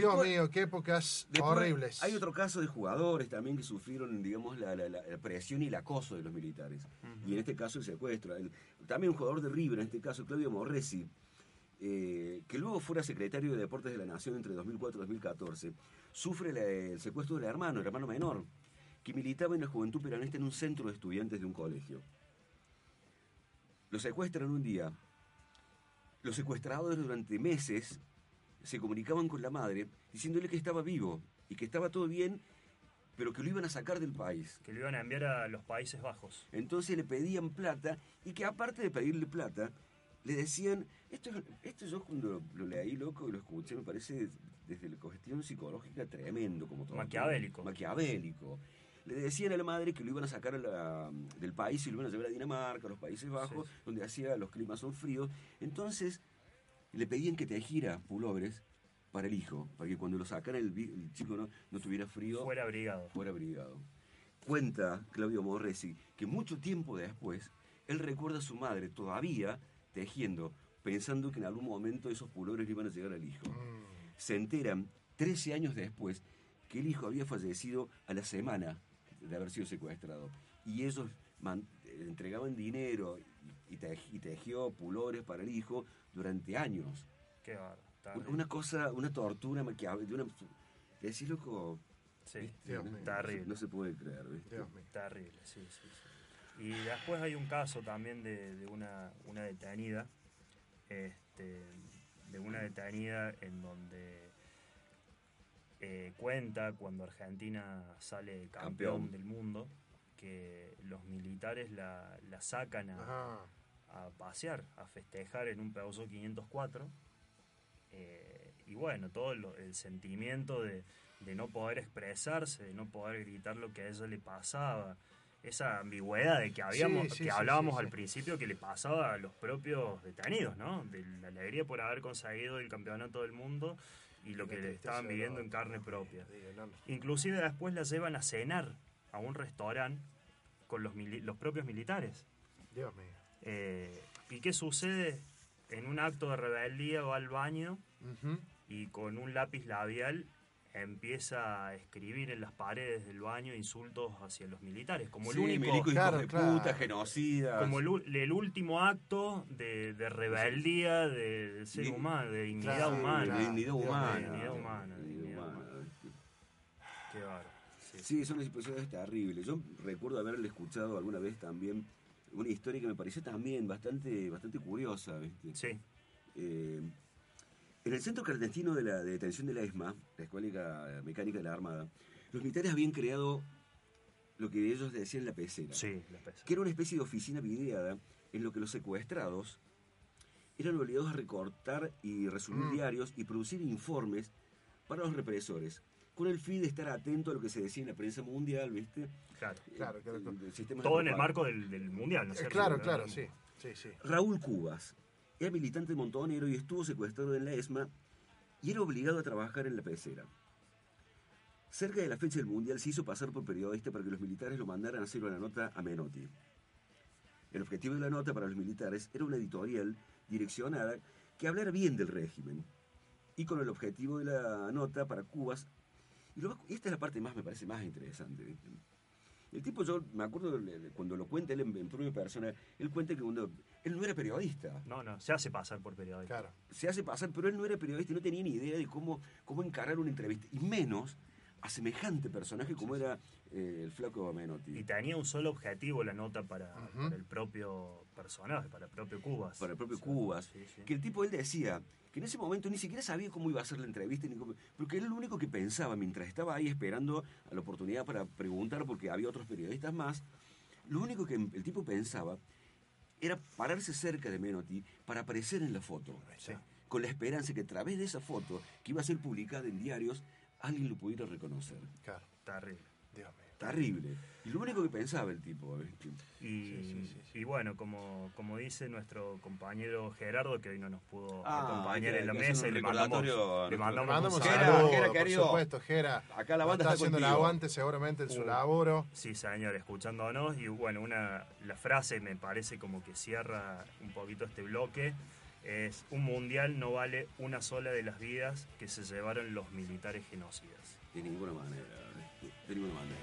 qué épocas horribles. Hay otro caso de jugadores también que sufrieron, digamos, la presión y el acoso de los militares. Y en este caso el secuestro. También un jugador de River, en este caso Claudio Morresi, que luego fuera secretario de Deportes de la Nación entre 2004 y 2014, sufre el secuestro del hermano menor, que militaba en la Juventud Peronista en un centro de estudiantes de un colegio. Lo secuestran un día. Los secuestradores durante meses se comunicaban con la madre diciéndole que estaba vivo y que estaba todo bien, pero que lo iban a sacar del país. Que lo iban a enviar a los Países Bajos. Entonces le pedían plata y que aparte de pedirle plata... Le decían, esto yo cuando lo leí, loco, y lo escuché, me parece desde la cuestión psicológica tremendo, como todo. Maquiavélico. Le decían a la madre que lo iban a sacar del país y lo iban a llevar a Dinamarca, a los Países Bajos, donde hacía los climas son fríos. Entonces, le pedían que tejiera pulobres para el hijo, para que cuando lo sacara el chico no tuviera frío. Fuera abrigado. Cuenta Claudio Morresi que mucho tiempo después, él recuerda a su madre todavía tejiendo, pensando que en algún momento esos pulobres le iban a llegar al hijo. Se enteran, 13 años después, que el hijo había fallecido a la semana de haber sido secuestrado. Y ellos entregaban dinero y tejió pulobres para el hijo durante años. Qué barbaridad. Una cosa, una tortura maquiavélica. Decís, loco... Sí, terrible. No se puede creer, ¿viste? Terrible, sí. Y después hay un caso también de una detenida, en donde cuenta cuando Argentina sale campeón del mundo, que los militares la sacan a pasear, a festejar en un Peugeot 504. Y bueno, todo el sentimiento de no poder expresarse, de no poder gritar lo que a ella le pasaba. Esa ambigüedad de que hablábamos al principio, que le pasaba a los propios detenidos, ¿no? De la alegría por haber conseguido el campeonato del mundo y lo que le estaban viviendo en carne propia. Inclusive después la llevan a cenar a un restaurante con los propios militares. Dios mío. ¿Y qué sucede? En un acto de rebeldía va al baño y con un lápiz labial empieza a escribir en las paredes del baño insultos hacia los militares, como el único milico, claro, hijos de puta, genocidas, como el último acto de rebeldía del ser humano, de dignidad, claro, humana, de dignidad humana, de dignidad humana, de dignidad humana. Qué bárbaro. Sí, son expresiones terribles. Yo recuerdo haberle escuchado alguna vez también una historia que me pareció también bastante curiosa, ¿viste? Sí. En el centro clandestino de la detención de la ESMA, la Escuela Mecánica de la Armada, los militares habían creado lo que ellos decían la pecera. Sí, la pecera. Que era una especie de oficina videada en lo que los secuestrados eran obligados a recortar y resumir diarios y producir informes para los represores, con el fin de estar atento a lo que se decía en la prensa mundial, ¿viste? Claro. Todo en el marco del mundial, ¿no es cierto? Claro, sí. Raúl Cubas era militante montonero y estuvo secuestrado en la ESMA y era obligado a trabajar en la pecera. Cerca de la fecha del mundial se hizo pasar por periodista para que los militares lo mandaran a hacer una nota a Menotti. El objetivo de la nota para los militares era una editorial direccionada que hablara bien del régimen. Y con el objetivo de la nota para Cubas, y esta es la parte más, me parece, más interesante, ¿viste? El tipo, yo me acuerdo cuando lo cuenta él en primera persona, él cuenta que él no era periodista. No, se hace pasar por periodista. Claro. Se hace pasar, pero él no era periodista y no tenía ni idea de cómo encarar una entrevista, y menos a semejante personaje como era el flaco Menotti. Y tenía un solo objetivo la nota para el propio personaje, para el propio Cubas. Para el propio Cubas. Sí. Que el tipo, él decía que en ese momento ni siquiera sabía cómo iba a ser la entrevista, porque era lo único que pensaba mientras estaba ahí esperando a la oportunidad para preguntar, porque había otros periodistas más. Lo único que el tipo pensaba era pararse cerca de Menotti para aparecer en la foto. Sí. Con la esperanza que a través de esa foto, que iba a ser publicada en diarios, alguien lo pudiera reconocer. Claro, terrible. Dios mío. Terrible. Y lo único que pensaba el tipo. Y bueno, como dice nuestro compañero Gerardo, que hoy no nos pudo acompañar en la mesa, y le mandamos un saludo. Gera, querido. Por supuesto, Gera. Acá la banda está haciendo el aguante seguramente en su laburo. Sí, señor, escuchándonos. Y bueno, la frase me parece como que cierra un poquito este bloque. Es: un mundial no vale una sola de las vidas que se llevaron los militares genocidas. De ninguna manera, de ninguna manera.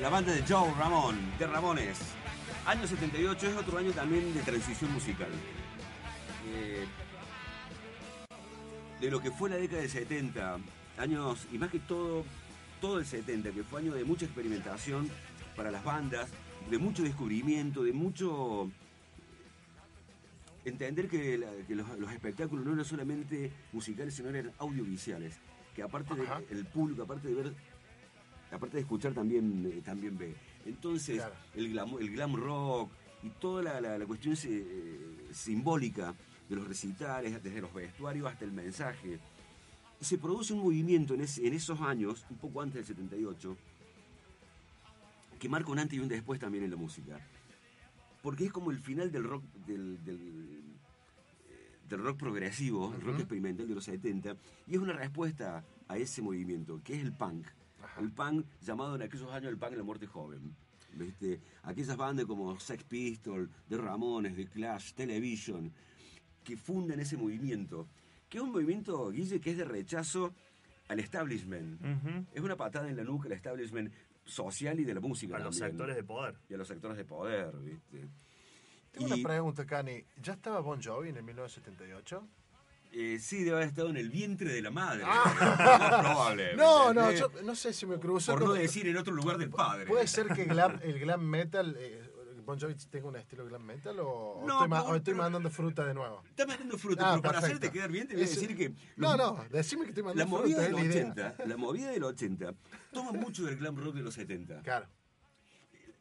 La banda de Joe Ramón, The Ramones, Año 78 es otro año también de transición musical. De lo que fue la década de 70, años, y más que todo el 70, que fue año de mucha experimentación para las bandas, de mucho descubrimiento, de mucho... Entender que los espectáculos no eran solamente musicales, sino eran audiovisuales. Que aparte del público, aparte de ver, aparte de escuchar, también ve. Entonces, claro, el glam rock y toda la cuestión simbólica de los recitales, desde los vestuarios hasta el mensaje. Se produce un movimiento en esos años, un poco antes del 78, que marca un antes y un después también en la música. Porque es como el final del rock, del rock progresivo, el rock experimental de los 70, y es una respuesta a ese movimiento, que es el punk. Ajá. El punk llamado en aquellos años el punk de la muerte joven. ¿Viste? Aquellas bandas como Sex Pistols, The Ramones, The Clash, Television, que fundan ese movimiento. Que es un movimiento, Guille, que es de rechazo al establishment. Es una patada en la nuca al establishment social y de la música. A los actores de poder. Y a los actores de poder, ¿viste? Tengo una pregunta, Cani. ¿Ya estaba Bon Jovi en el 1978? Sí, debe haber estado en el vientre de la madre. Ah. No, probable. No, yo no sé si me cruzó. Por no decir en otro lugar del padre. Puede ser que el glam metal... ¿Bon Jovi tenga un estilo glam metal o no, estoy mandando fruta de nuevo? Está mandando fruta, pero perfecto. Para hacerte quedar bien te voy a decir que... decime que estoy mandando fruta. La movida del 80 toma mucho del glam rock de los 70. Claro.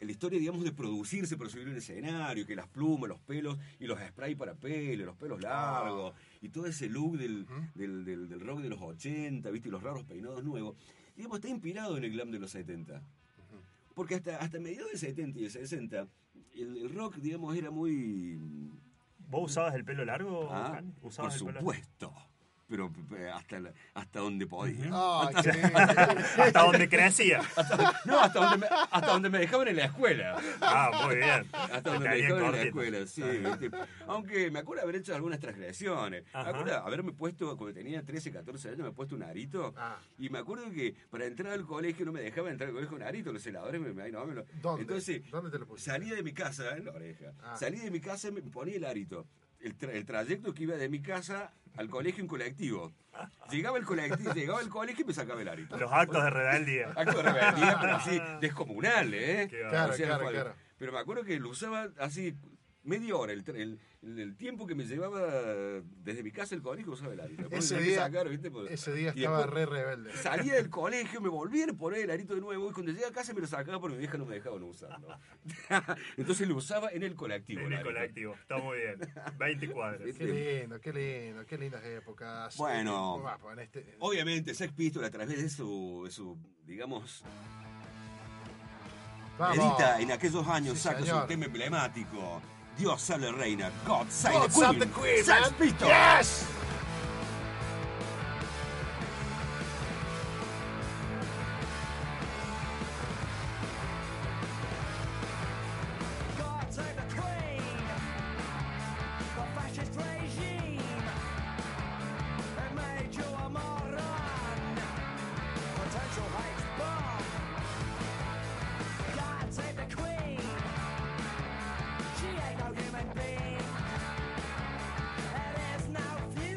La historia, digamos, de producirse para subir un escenario, que las plumas, los pelos y los sprays para pelo, los pelos largos y todo ese look del rock de los 80, ¿viste? Y los raros peinados nuevos. Digamos, está inspirado en el glam de los 70. Porque hasta mediados del 70 y del 60, el rock, digamos, era muy... ¿Vos usabas el pelo largo? ¿Usabas por el supuesto. Pelo? Pero hasta donde podía. Hasta donde crecía. Hasta donde me dejaban en la escuela. Muy bien. Hasta donde me dejaban en la escuela, sí. Aunque me acuerdo haber hecho algunas transgresiones. Me acuerdo haberme puesto, cuando tenía 13, 14 años, me he puesto un arito. Y me acuerdo que para entrar al colegio no me dejaban entrar al colegio con arito. Los celadores me lo... ¿Dónde? Entonces, ¿dónde te lo pusiste? Salí de mi casa, en la oreja. Salí de mi casa y me ponía el arito. El trayecto que iba de mi casa al colegio en colectivo. Llegaba al colegio y me sacaba el arito. Los actos de rebeldía. Actos de rebeldía, pero así, descomunales, ¿eh? Claro. Pero me acuerdo que lo usaba así media hora. El tiempo que me llevaba desde mi casa al colegio usaba el arito. Ese día estaba después, re rebelde. Salía del colegio, me volvían a poner el arito de nuevo y cuando llegué a casa me lo sacaba porque mi vieja no me dejaba no usarlo. Entonces lo usaba en el colectivo. En el colectivo, está muy bien. 20 cuadras. Qué lindo, qué lindas épocas. Bueno, obviamente Sex Pistols a través de su digamos... Edita en aquellos años, sí, saca su tema emblemático. Dios salve reina, God save the Queen. Sex Pistols. Yes. She ain't no human being. There is no future.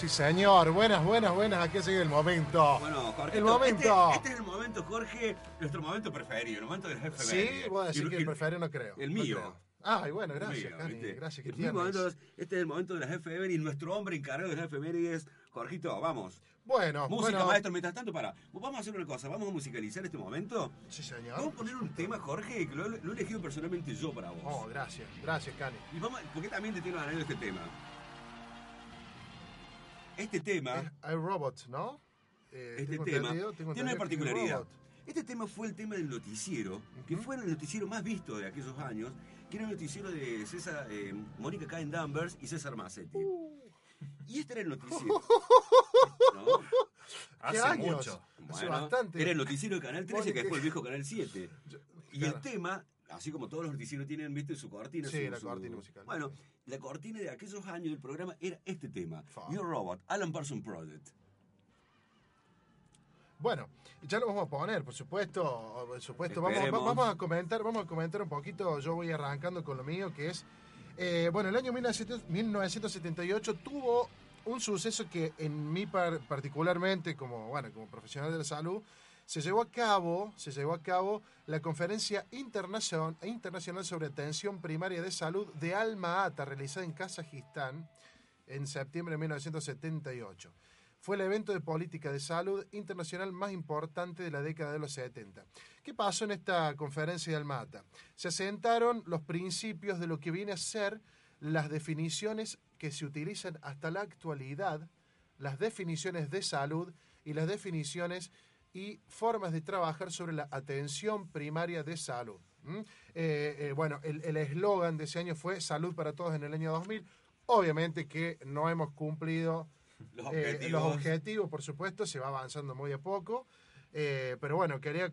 Sí, señor. Buenas, buenas, buenas. Aquí sigue el momento. Bueno, Jorge. El momento. Este es el momento, Jorge. Nuestro momento preferido. El momento del jefe. Sí, voy a decir que el preferido no creo. El mío. No creo. Ay, bueno, gracias, Cani, gracias, que tienes. Este es el momento de las efemérides, nuestro hombre encargado de las efemérides, Jorgito, vamos. Bueno, música, bueno, maestro, mientras tanto, para. Vamos a hacer una cosa, vamos a musicalizar este momento. Sí, señor. Vamos a poner un tema, Jorge, que lo he elegido personalmente yo para vos. Oh, gracias, gracias, Cani. Y vamos, porque también te tiene ganado este tema. Este tema... Es I, Robot, ¿no? Este tema tiene una particularidad. Este tema fue el tema del noticiero, que fue el noticiero más visto de aquellos años, que era el noticiero de César, Mónica Cain Danvers y César Massetti. Y este era el noticiero. ¿No? Hace años, mucho. Bueno, hace bastante. Era el noticiero de Canal 13, Mónica... que después el viejo Canal 7. Y claro, el tema, así como todos los noticieros tienen, viste, su cortina. Sí, la cortina musical. Bueno, la cortina de aquellos años del programa era este tema. Your Robot, Alan Parsons Project. Bueno, ya lo vamos a poner, por supuesto, por supuesto. Vamos a comentar un poquito. Yo voy arrancando con lo mío, que es... bueno, el año 1978 tuvo un suceso que en mí particularmente, como profesional de la salud, se llevó a cabo la Conferencia Internacional sobre Atención Primaria de Salud de Alma-Atá, realizada en Kazajistán en septiembre de 1978. Fue el evento de política de salud internacional más importante de la década de los 70. ¿Qué pasó en esta conferencia de Almá-Atá? Se asentaron los principios de lo que viene a ser las definiciones que se utilizan hasta la actualidad, las definiciones de salud y las definiciones y formas de trabajar sobre la atención primaria de salud. Bueno, el eslogan de ese año fue Salud para Todos en el año 2000. Obviamente que no hemos cumplido... Los objetivos, por supuesto, se va avanzando muy a poco, pero bueno, quería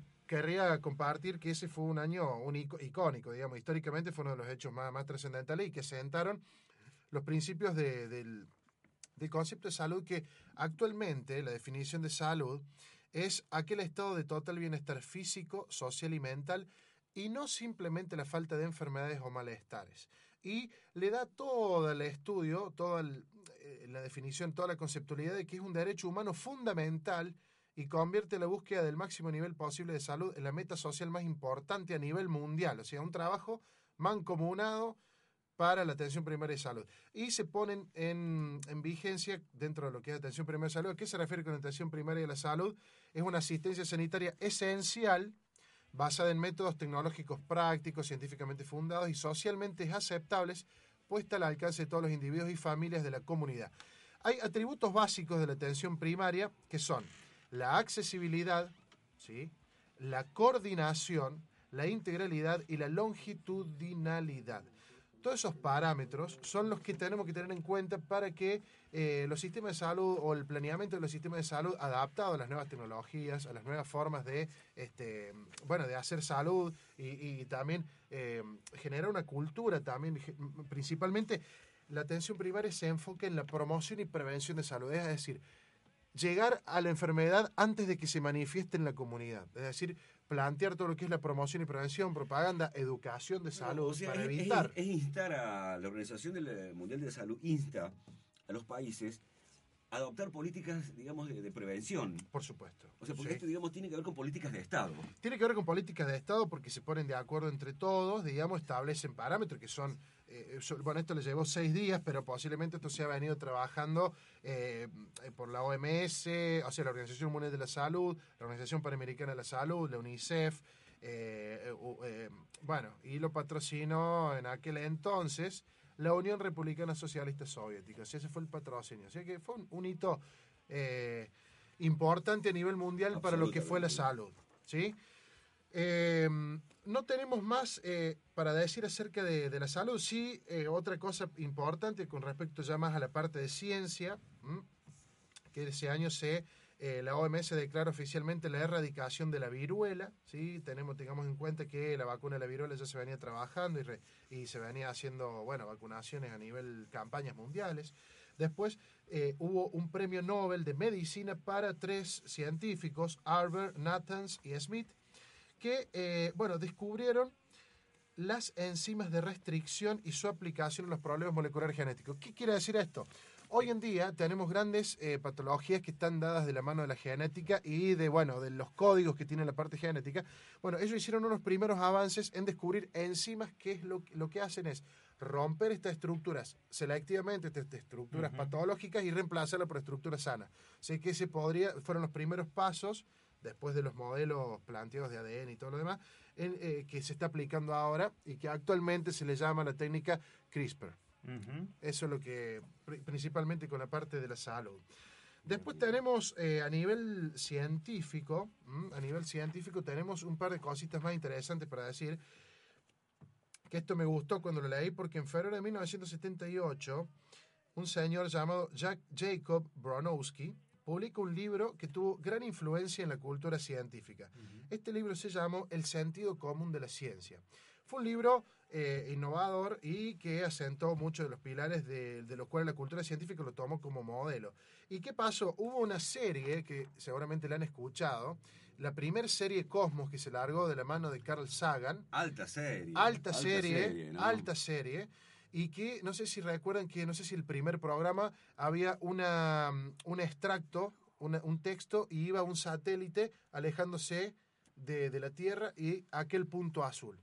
compartir que ese fue un año icónico, digamos, históricamente fue uno de los hechos más trascendentales y que sentaron los principios del concepto de salud, que actualmente la definición de salud es aquel estado de total bienestar físico, social y mental, y no simplemente la falta de enfermedades o malestares. Y le da todo el estudio, toda la definición, toda la conceptualidad de que es un derecho humano fundamental y convierte la búsqueda del máximo nivel posible de salud en la meta social más importante a nivel mundial. O sea, un trabajo mancomunado para la atención primaria de salud. Y se ponen en vigencia dentro de lo que es atención primaria de salud. ¿A qué se refiere con atención primaria de la salud? Es una asistencia sanitaria esencial, basada en métodos tecnológicos prácticos, científicamente fundados y socialmente aceptables, puesta al alcance de todos los individuos y familias de la comunidad. Hay atributos básicos de la atención primaria que son la accesibilidad, ¿sí?, la coordinación, la integralidad y la longitudinalidad. Todos esos parámetros son los que tenemos que tener en cuenta para que los sistemas de salud o el planeamiento de los sistemas de salud adaptado a las nuevas tecnologías, a las nuevas formas de hacer salud y también generar una cultura también. Principalmente la atención primaria se enfoca en la promoción y prevención de salud, es decir, llegar a la enfermedad antes de que se manifieste en la comunidad, es decir, plantear todo lo que es la promoción y prevención, propaganda, educación de salud, o sea, para evitar. Es instar a la Organización Mundial de la Salud, insta a los países a adoptar políticas, digamos, de prevención. Por supuesto. O sea, porque esto, digamos, tiene que ver con políticas de Estado. Tiene que ver con políticas de Estado porque se ponen de acuerdo entre todos, digamos, establecen parámetros que son... bueno, esto le llevó 6 días, pero posiblemente esto se ha venido trabajando por la OMS, o sea, la Organización Mundial de la Salud, la Organización Panamericana de la Salud, la UNICEF, bueno, y lo patrocinó en aquel entonces la Unión Republicana Socialista Soviética. O sea, ese fue el patrocinio. O sea, que fue un hito importante a nivel mundial para lo que fue la salud, ¿sí? No tenemos más para decir acerca de la salud. Sí, otra cosa importante con respecto ya más a la parte de ciencia, que ese año la OMS declara oficialmente la erradicación de la viruela, ¿sí? Tengamos en cuenta que la vacuna de la viruela ya se venía trabajando y se venía haciendo, bueno, vacunaciones a nivel campañas mundiales. Después hubo un premio Nobel de Medicina para 3 científicos, Albert, Nathans y Smith, que, bueno, descubrieron las enzimas de restricción y su aplicación en los problemas moleculares genéticos. ¿Qué quiere decir esto? Hoy en día tenemos grandes patologías que están dadas de la mano de la genética y de, bueno, de los códigos que tiene la parte genética. Bueno, ellos hicieron unos primeros avances en descubrir enzimas que es lo que hacen es romper estas estructuras selectivamente, estas estructuras patológicas, y reemplazarlas por estructuras sanas. Así que fueron los primeros pasos, después de los modelos planteados de ADN y todo lo demás, que se está aplicando ahora y que actualmente se le llama la técnica CRISPR. Eso es lo que, principalmente con la parte de la salud. Después tenemos a nivel científico tenemos un par de cositas más interesantes para decir, que esto me gustó cuando lo leí, porque en febrero de 1978 un señor llamado Jacob Bronowski publica un libro que tuvo gran influencia en la cultura científica. Este libro se llamó El sentido común de la ciencia. Fue un libro innovador y que asentó muchos de los pilares de los cuales la cultura científica lo tomó como modelo. ¿Y qué pasó? Hubo una serie que seguramente la han escuchado, la primera serie Cosmos, que se largó de la mano de Carl Sagan. Alta serie, y que no sé si recuerdan que, no sé si el primer programa había un extracto, un texto, y iba un satélite alejándose de la Tierra y aquel punto azul.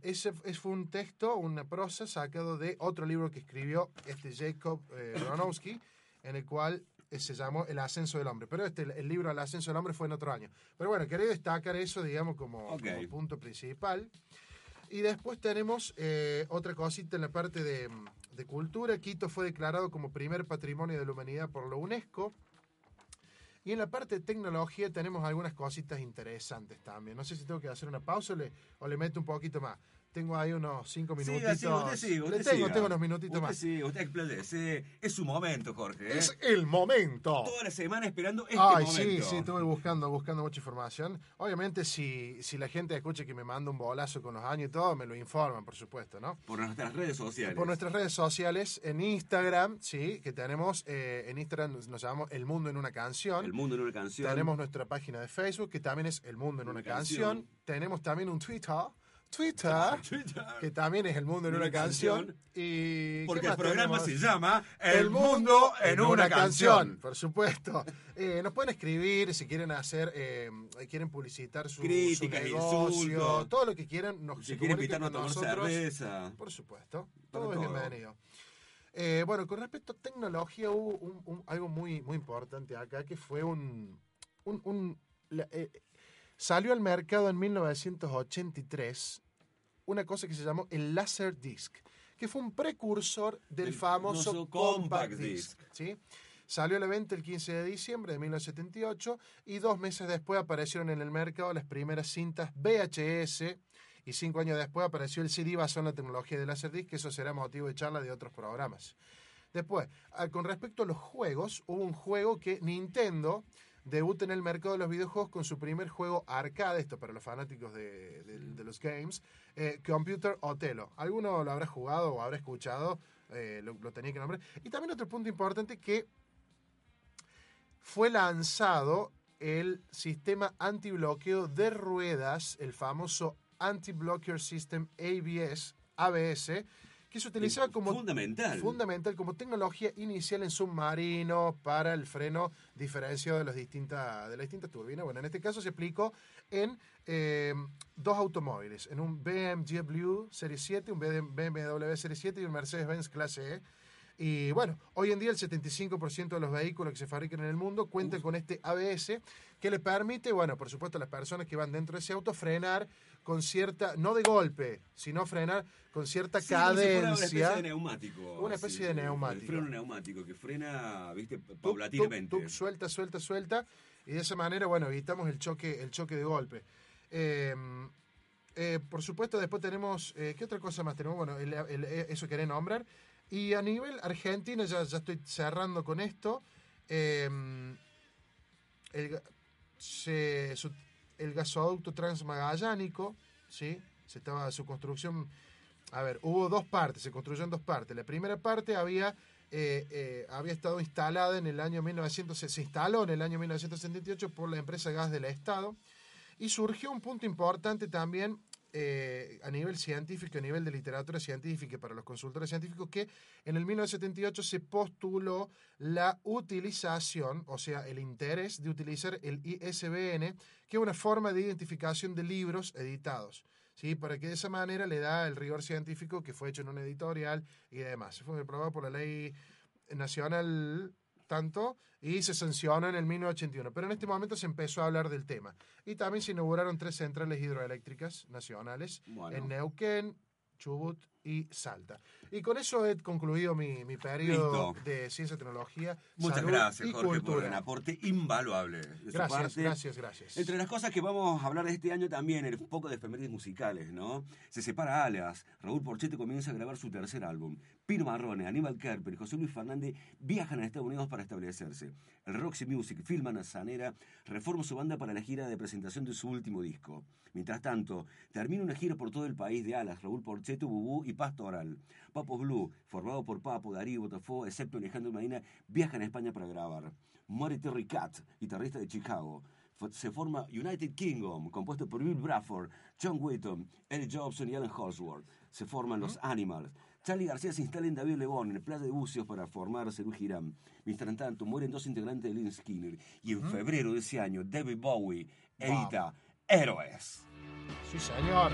Ese fue un texto, una prosa sacado de otro libro que escribió este Jacob Bronowski, en el cual se llamó El ascenso del hombre. Pero el libro El ascenso del hombre fue en otro año. Pero bueno, quería destacar eso, digamos, como punto principal. Y después tenemos otra cosita en la parte de cultura. Quito fue declarado como primer patrimonio de la humanidad por la UNESCO. Y en la parte de tecnología tenemos algunas cositas interesantes también. No sé si tengo que hacer una pausa o le meto un poquito más. Tengo ahí unos 5 minutitos. Tengo unos minutitos más. Sí, usted explode. Es su momento, Jorge. Es el momento. Toda la semana esperando este momento. Sí, estuve buscando mucha información. Obviamente, si la gente escucha que me manda un bolazo con los años y todo, me lo informan, por supuesto, ¿no? Por nuestras redes sociales. Por nuestras redes sociales, en Instagram, sí, que tenemos, en Instagram nos llamamos El Mundo en una Canción. El Mundo en una Canción. Tenemos nuestra página de Facebook, que también es El Mundo en una Canción. Tenemos también un Twitter, que también es El Mundo en una Canción. Y porque el programa se llama El Mundo en una Canción. Por supuesto. Nos pueden escribir si quieren quieren publicitar su negocio, insultos, todo lo que quieran. Si quieren invitarnos a tomar cerveza. Por supuesto. Todo es bienvenido. Bueno, con respecto a tecnología, hubo algo muy, muy importante acá, que fue salió al mercado en 1983 una cosa que se llamó el Laserdisc, que fue un precursor del famoso Compact Disc. ¿Sí? Salió a la venta el 15 de diciembre de 1978 y 2 meses después aparecieron en el mercado las primeras cintas VHS y 5 años después apareció el CD basado en la tecnología del Laserdisc, que eso será motivo de charla de otros programas. Después, con respecto a los juegos, hubo un juego que Nintendo debuta en el mercado de los videojuegos con su primer juego arcade, esto para los fanáticos de los games, Computer Otelo. Alguno lo habrá jugado o habrá escuchado, lo tenía que nombrar. Y también otro punto importante, que fue lanzado el sistema antibloqueo de ruedas, el famoso Anti-Blocker System ABS, que se utilizaba como fundamental como tecnología inicial en submarinos para el freno diferenciado de las distintas turbinas. Bueno, en este caso se aplicó en 2 automóviles, en un BMW Serie 7, un BMW Serie 7 y un Mercedes-Benz Clase E. Y bueno, hoy en día el 75% de los vehículos que se fabrican en el mundo cuentan con este ABS, que le permite, bueno, por supuesto a las personas que van dentro de ese auto frenar con cierta, no de golpe, sino frenar con cierta cadencia. Una especie de neumático. El freno neumático que frena, viste, paulatinamente. Suelta. Y de esa manera, bueno, evitamos el choque de golpe. Por supuesto, después tenemos, ¿qué otra cosa más tenemos? Bueno, eso quería nombrar. Y a nivel argentino, ya estoy cerrando con esto, el gasoducto transmagallánico, ¿sí? Su construcción... A ver, hubo 2 partes, se construyó en 2 partes. La primera parte había estado instalada en el año 1900, se instaló en el año 1978 por la empresa Gas del Estado, y surgió un punto importante también a nivel científico, a nivel de literatura científica para los consultores científicos, que en el 1978 se postuló la utilización, o sea, el interés de utilizar el ISBN, que es una forma de identificación de libros editados, ¿sí? Para que de esa manera le da el rigor científico que fue hecho en una editorial y demás. Fue aprobado por la ley nacional tanto y se sancionó en el 1981, pero en este momento se empezó a hablar del tema. Y también se inauguraron 3 centrales hidroeléctricas nacionales, bueno, en Neuquén, Chubut y Salta. Y con eso he concluido mi periodo de ciencia, tecnología, muchas salud gracias, y Jorge, cultura. Por un aporte invaluable de gracias, su parte. Gracias. Entre las cosas que vamos a hablar de este año también, el poco de efemérides musicales, ¿no? Se separa Alas, Raúl Porcheto comienza a grabar su tercer álbum, Pino Marrone, Aníbal Kerper y José Luis Fernández viajan a Estados Unidos para establecerse, el Roxy Music filman a Sanera, reforma su banda para la gira de presentación de su último disco. Mientras tanto, termina una gira por todo el país de Alas, Raúl Porcheto, Bubú y Pastoral. Papos Blue, formado por Papo, Darío, Botafogo, excepto Alejandro Medina, viajan a España para grabar. Muere Terry Katt, guitarrista de Chicago. Se forma United Kingdom, compuesto por Bill Bruford, John Whitton, Eric Jobson y Alan Holdsworth. Se forman los Animals. Charly García se instala en David Lebón, en el Plaza de Bucios, para formar Serú Girán. Mientras tanto, mueren 2 integrantes de Lynyrd Skynyrd. Y en febrero de ese año, David Bowie edita Héroes. Sí, señor.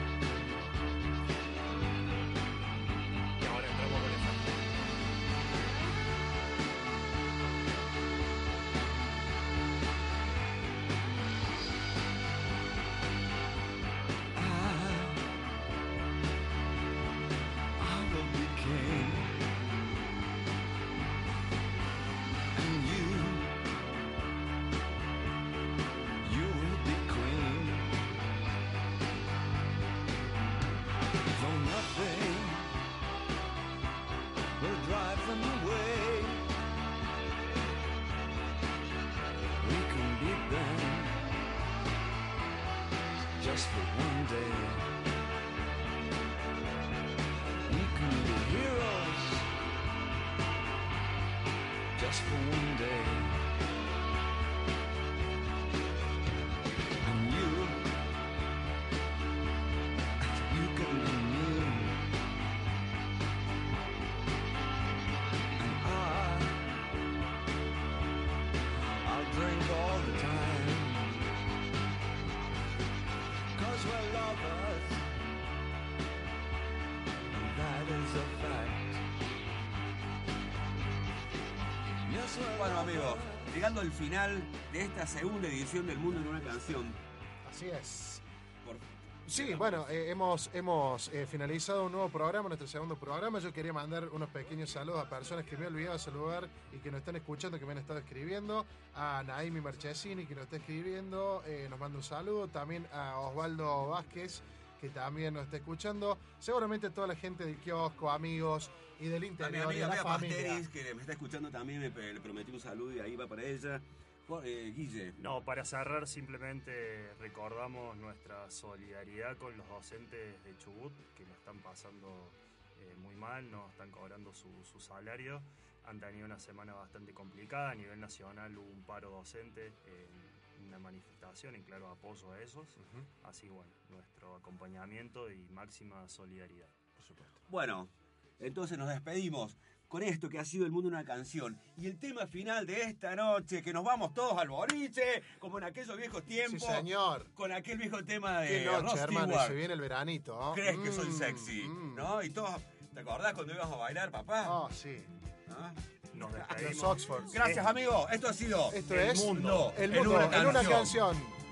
Bueno, amigos, llegando al final de esta segunda edición del Mundo en una Canción. Así es. Sí, bueno, hemos finalizado un nuevo programa, nuestro segundo programa. Yo quería mandar unos pequeños saludos a personas que me he olvidado de saludar y que nos están escuchando, que me han estado escribiendo. A Naimi Marchesini, que nos está escribiendo, nos manda un saludo. También a Osvaldo Vázquez, que también nos está escuchando. Seguramente toda la gente del kiosco, amigos y del interior, amiga, y de la familia. Pasteris, que me está escuchando también, le prometí un saludo y ahí va para ella. Guille. No, para cerrar simplemente recordamos nuestra solidaridad con los docentes de Chubut, que lo están pasando muy mal, no están cobrando su salario. Han tenido una semana bastante complicada. A nivel nacional hubo un paro docente, una manifestación en claro apoyo a esos. Así, bueno, nuestro acompañamiento y máxima solidaridad, por supuesto. Bueno, entonces nos despedimos con esto que ha sido El Mundo en una Canción. Y el tema final de esta noche, que nos vamos todos al boliche, como en aquellos viejos tiempos. Sí, señor. Con aquel viejo tema de qué noche, hermano, se viene el veranito. ¿Oh? Crees que soy sexy, ¿no? Y todos, ¿te acordás cuando ibas a bailar, papá? Oh, sí. ¿Ah? Nos despedimos. Los Oxford. Gracias, amigo. Esto ha sido El Mundo en una Canción.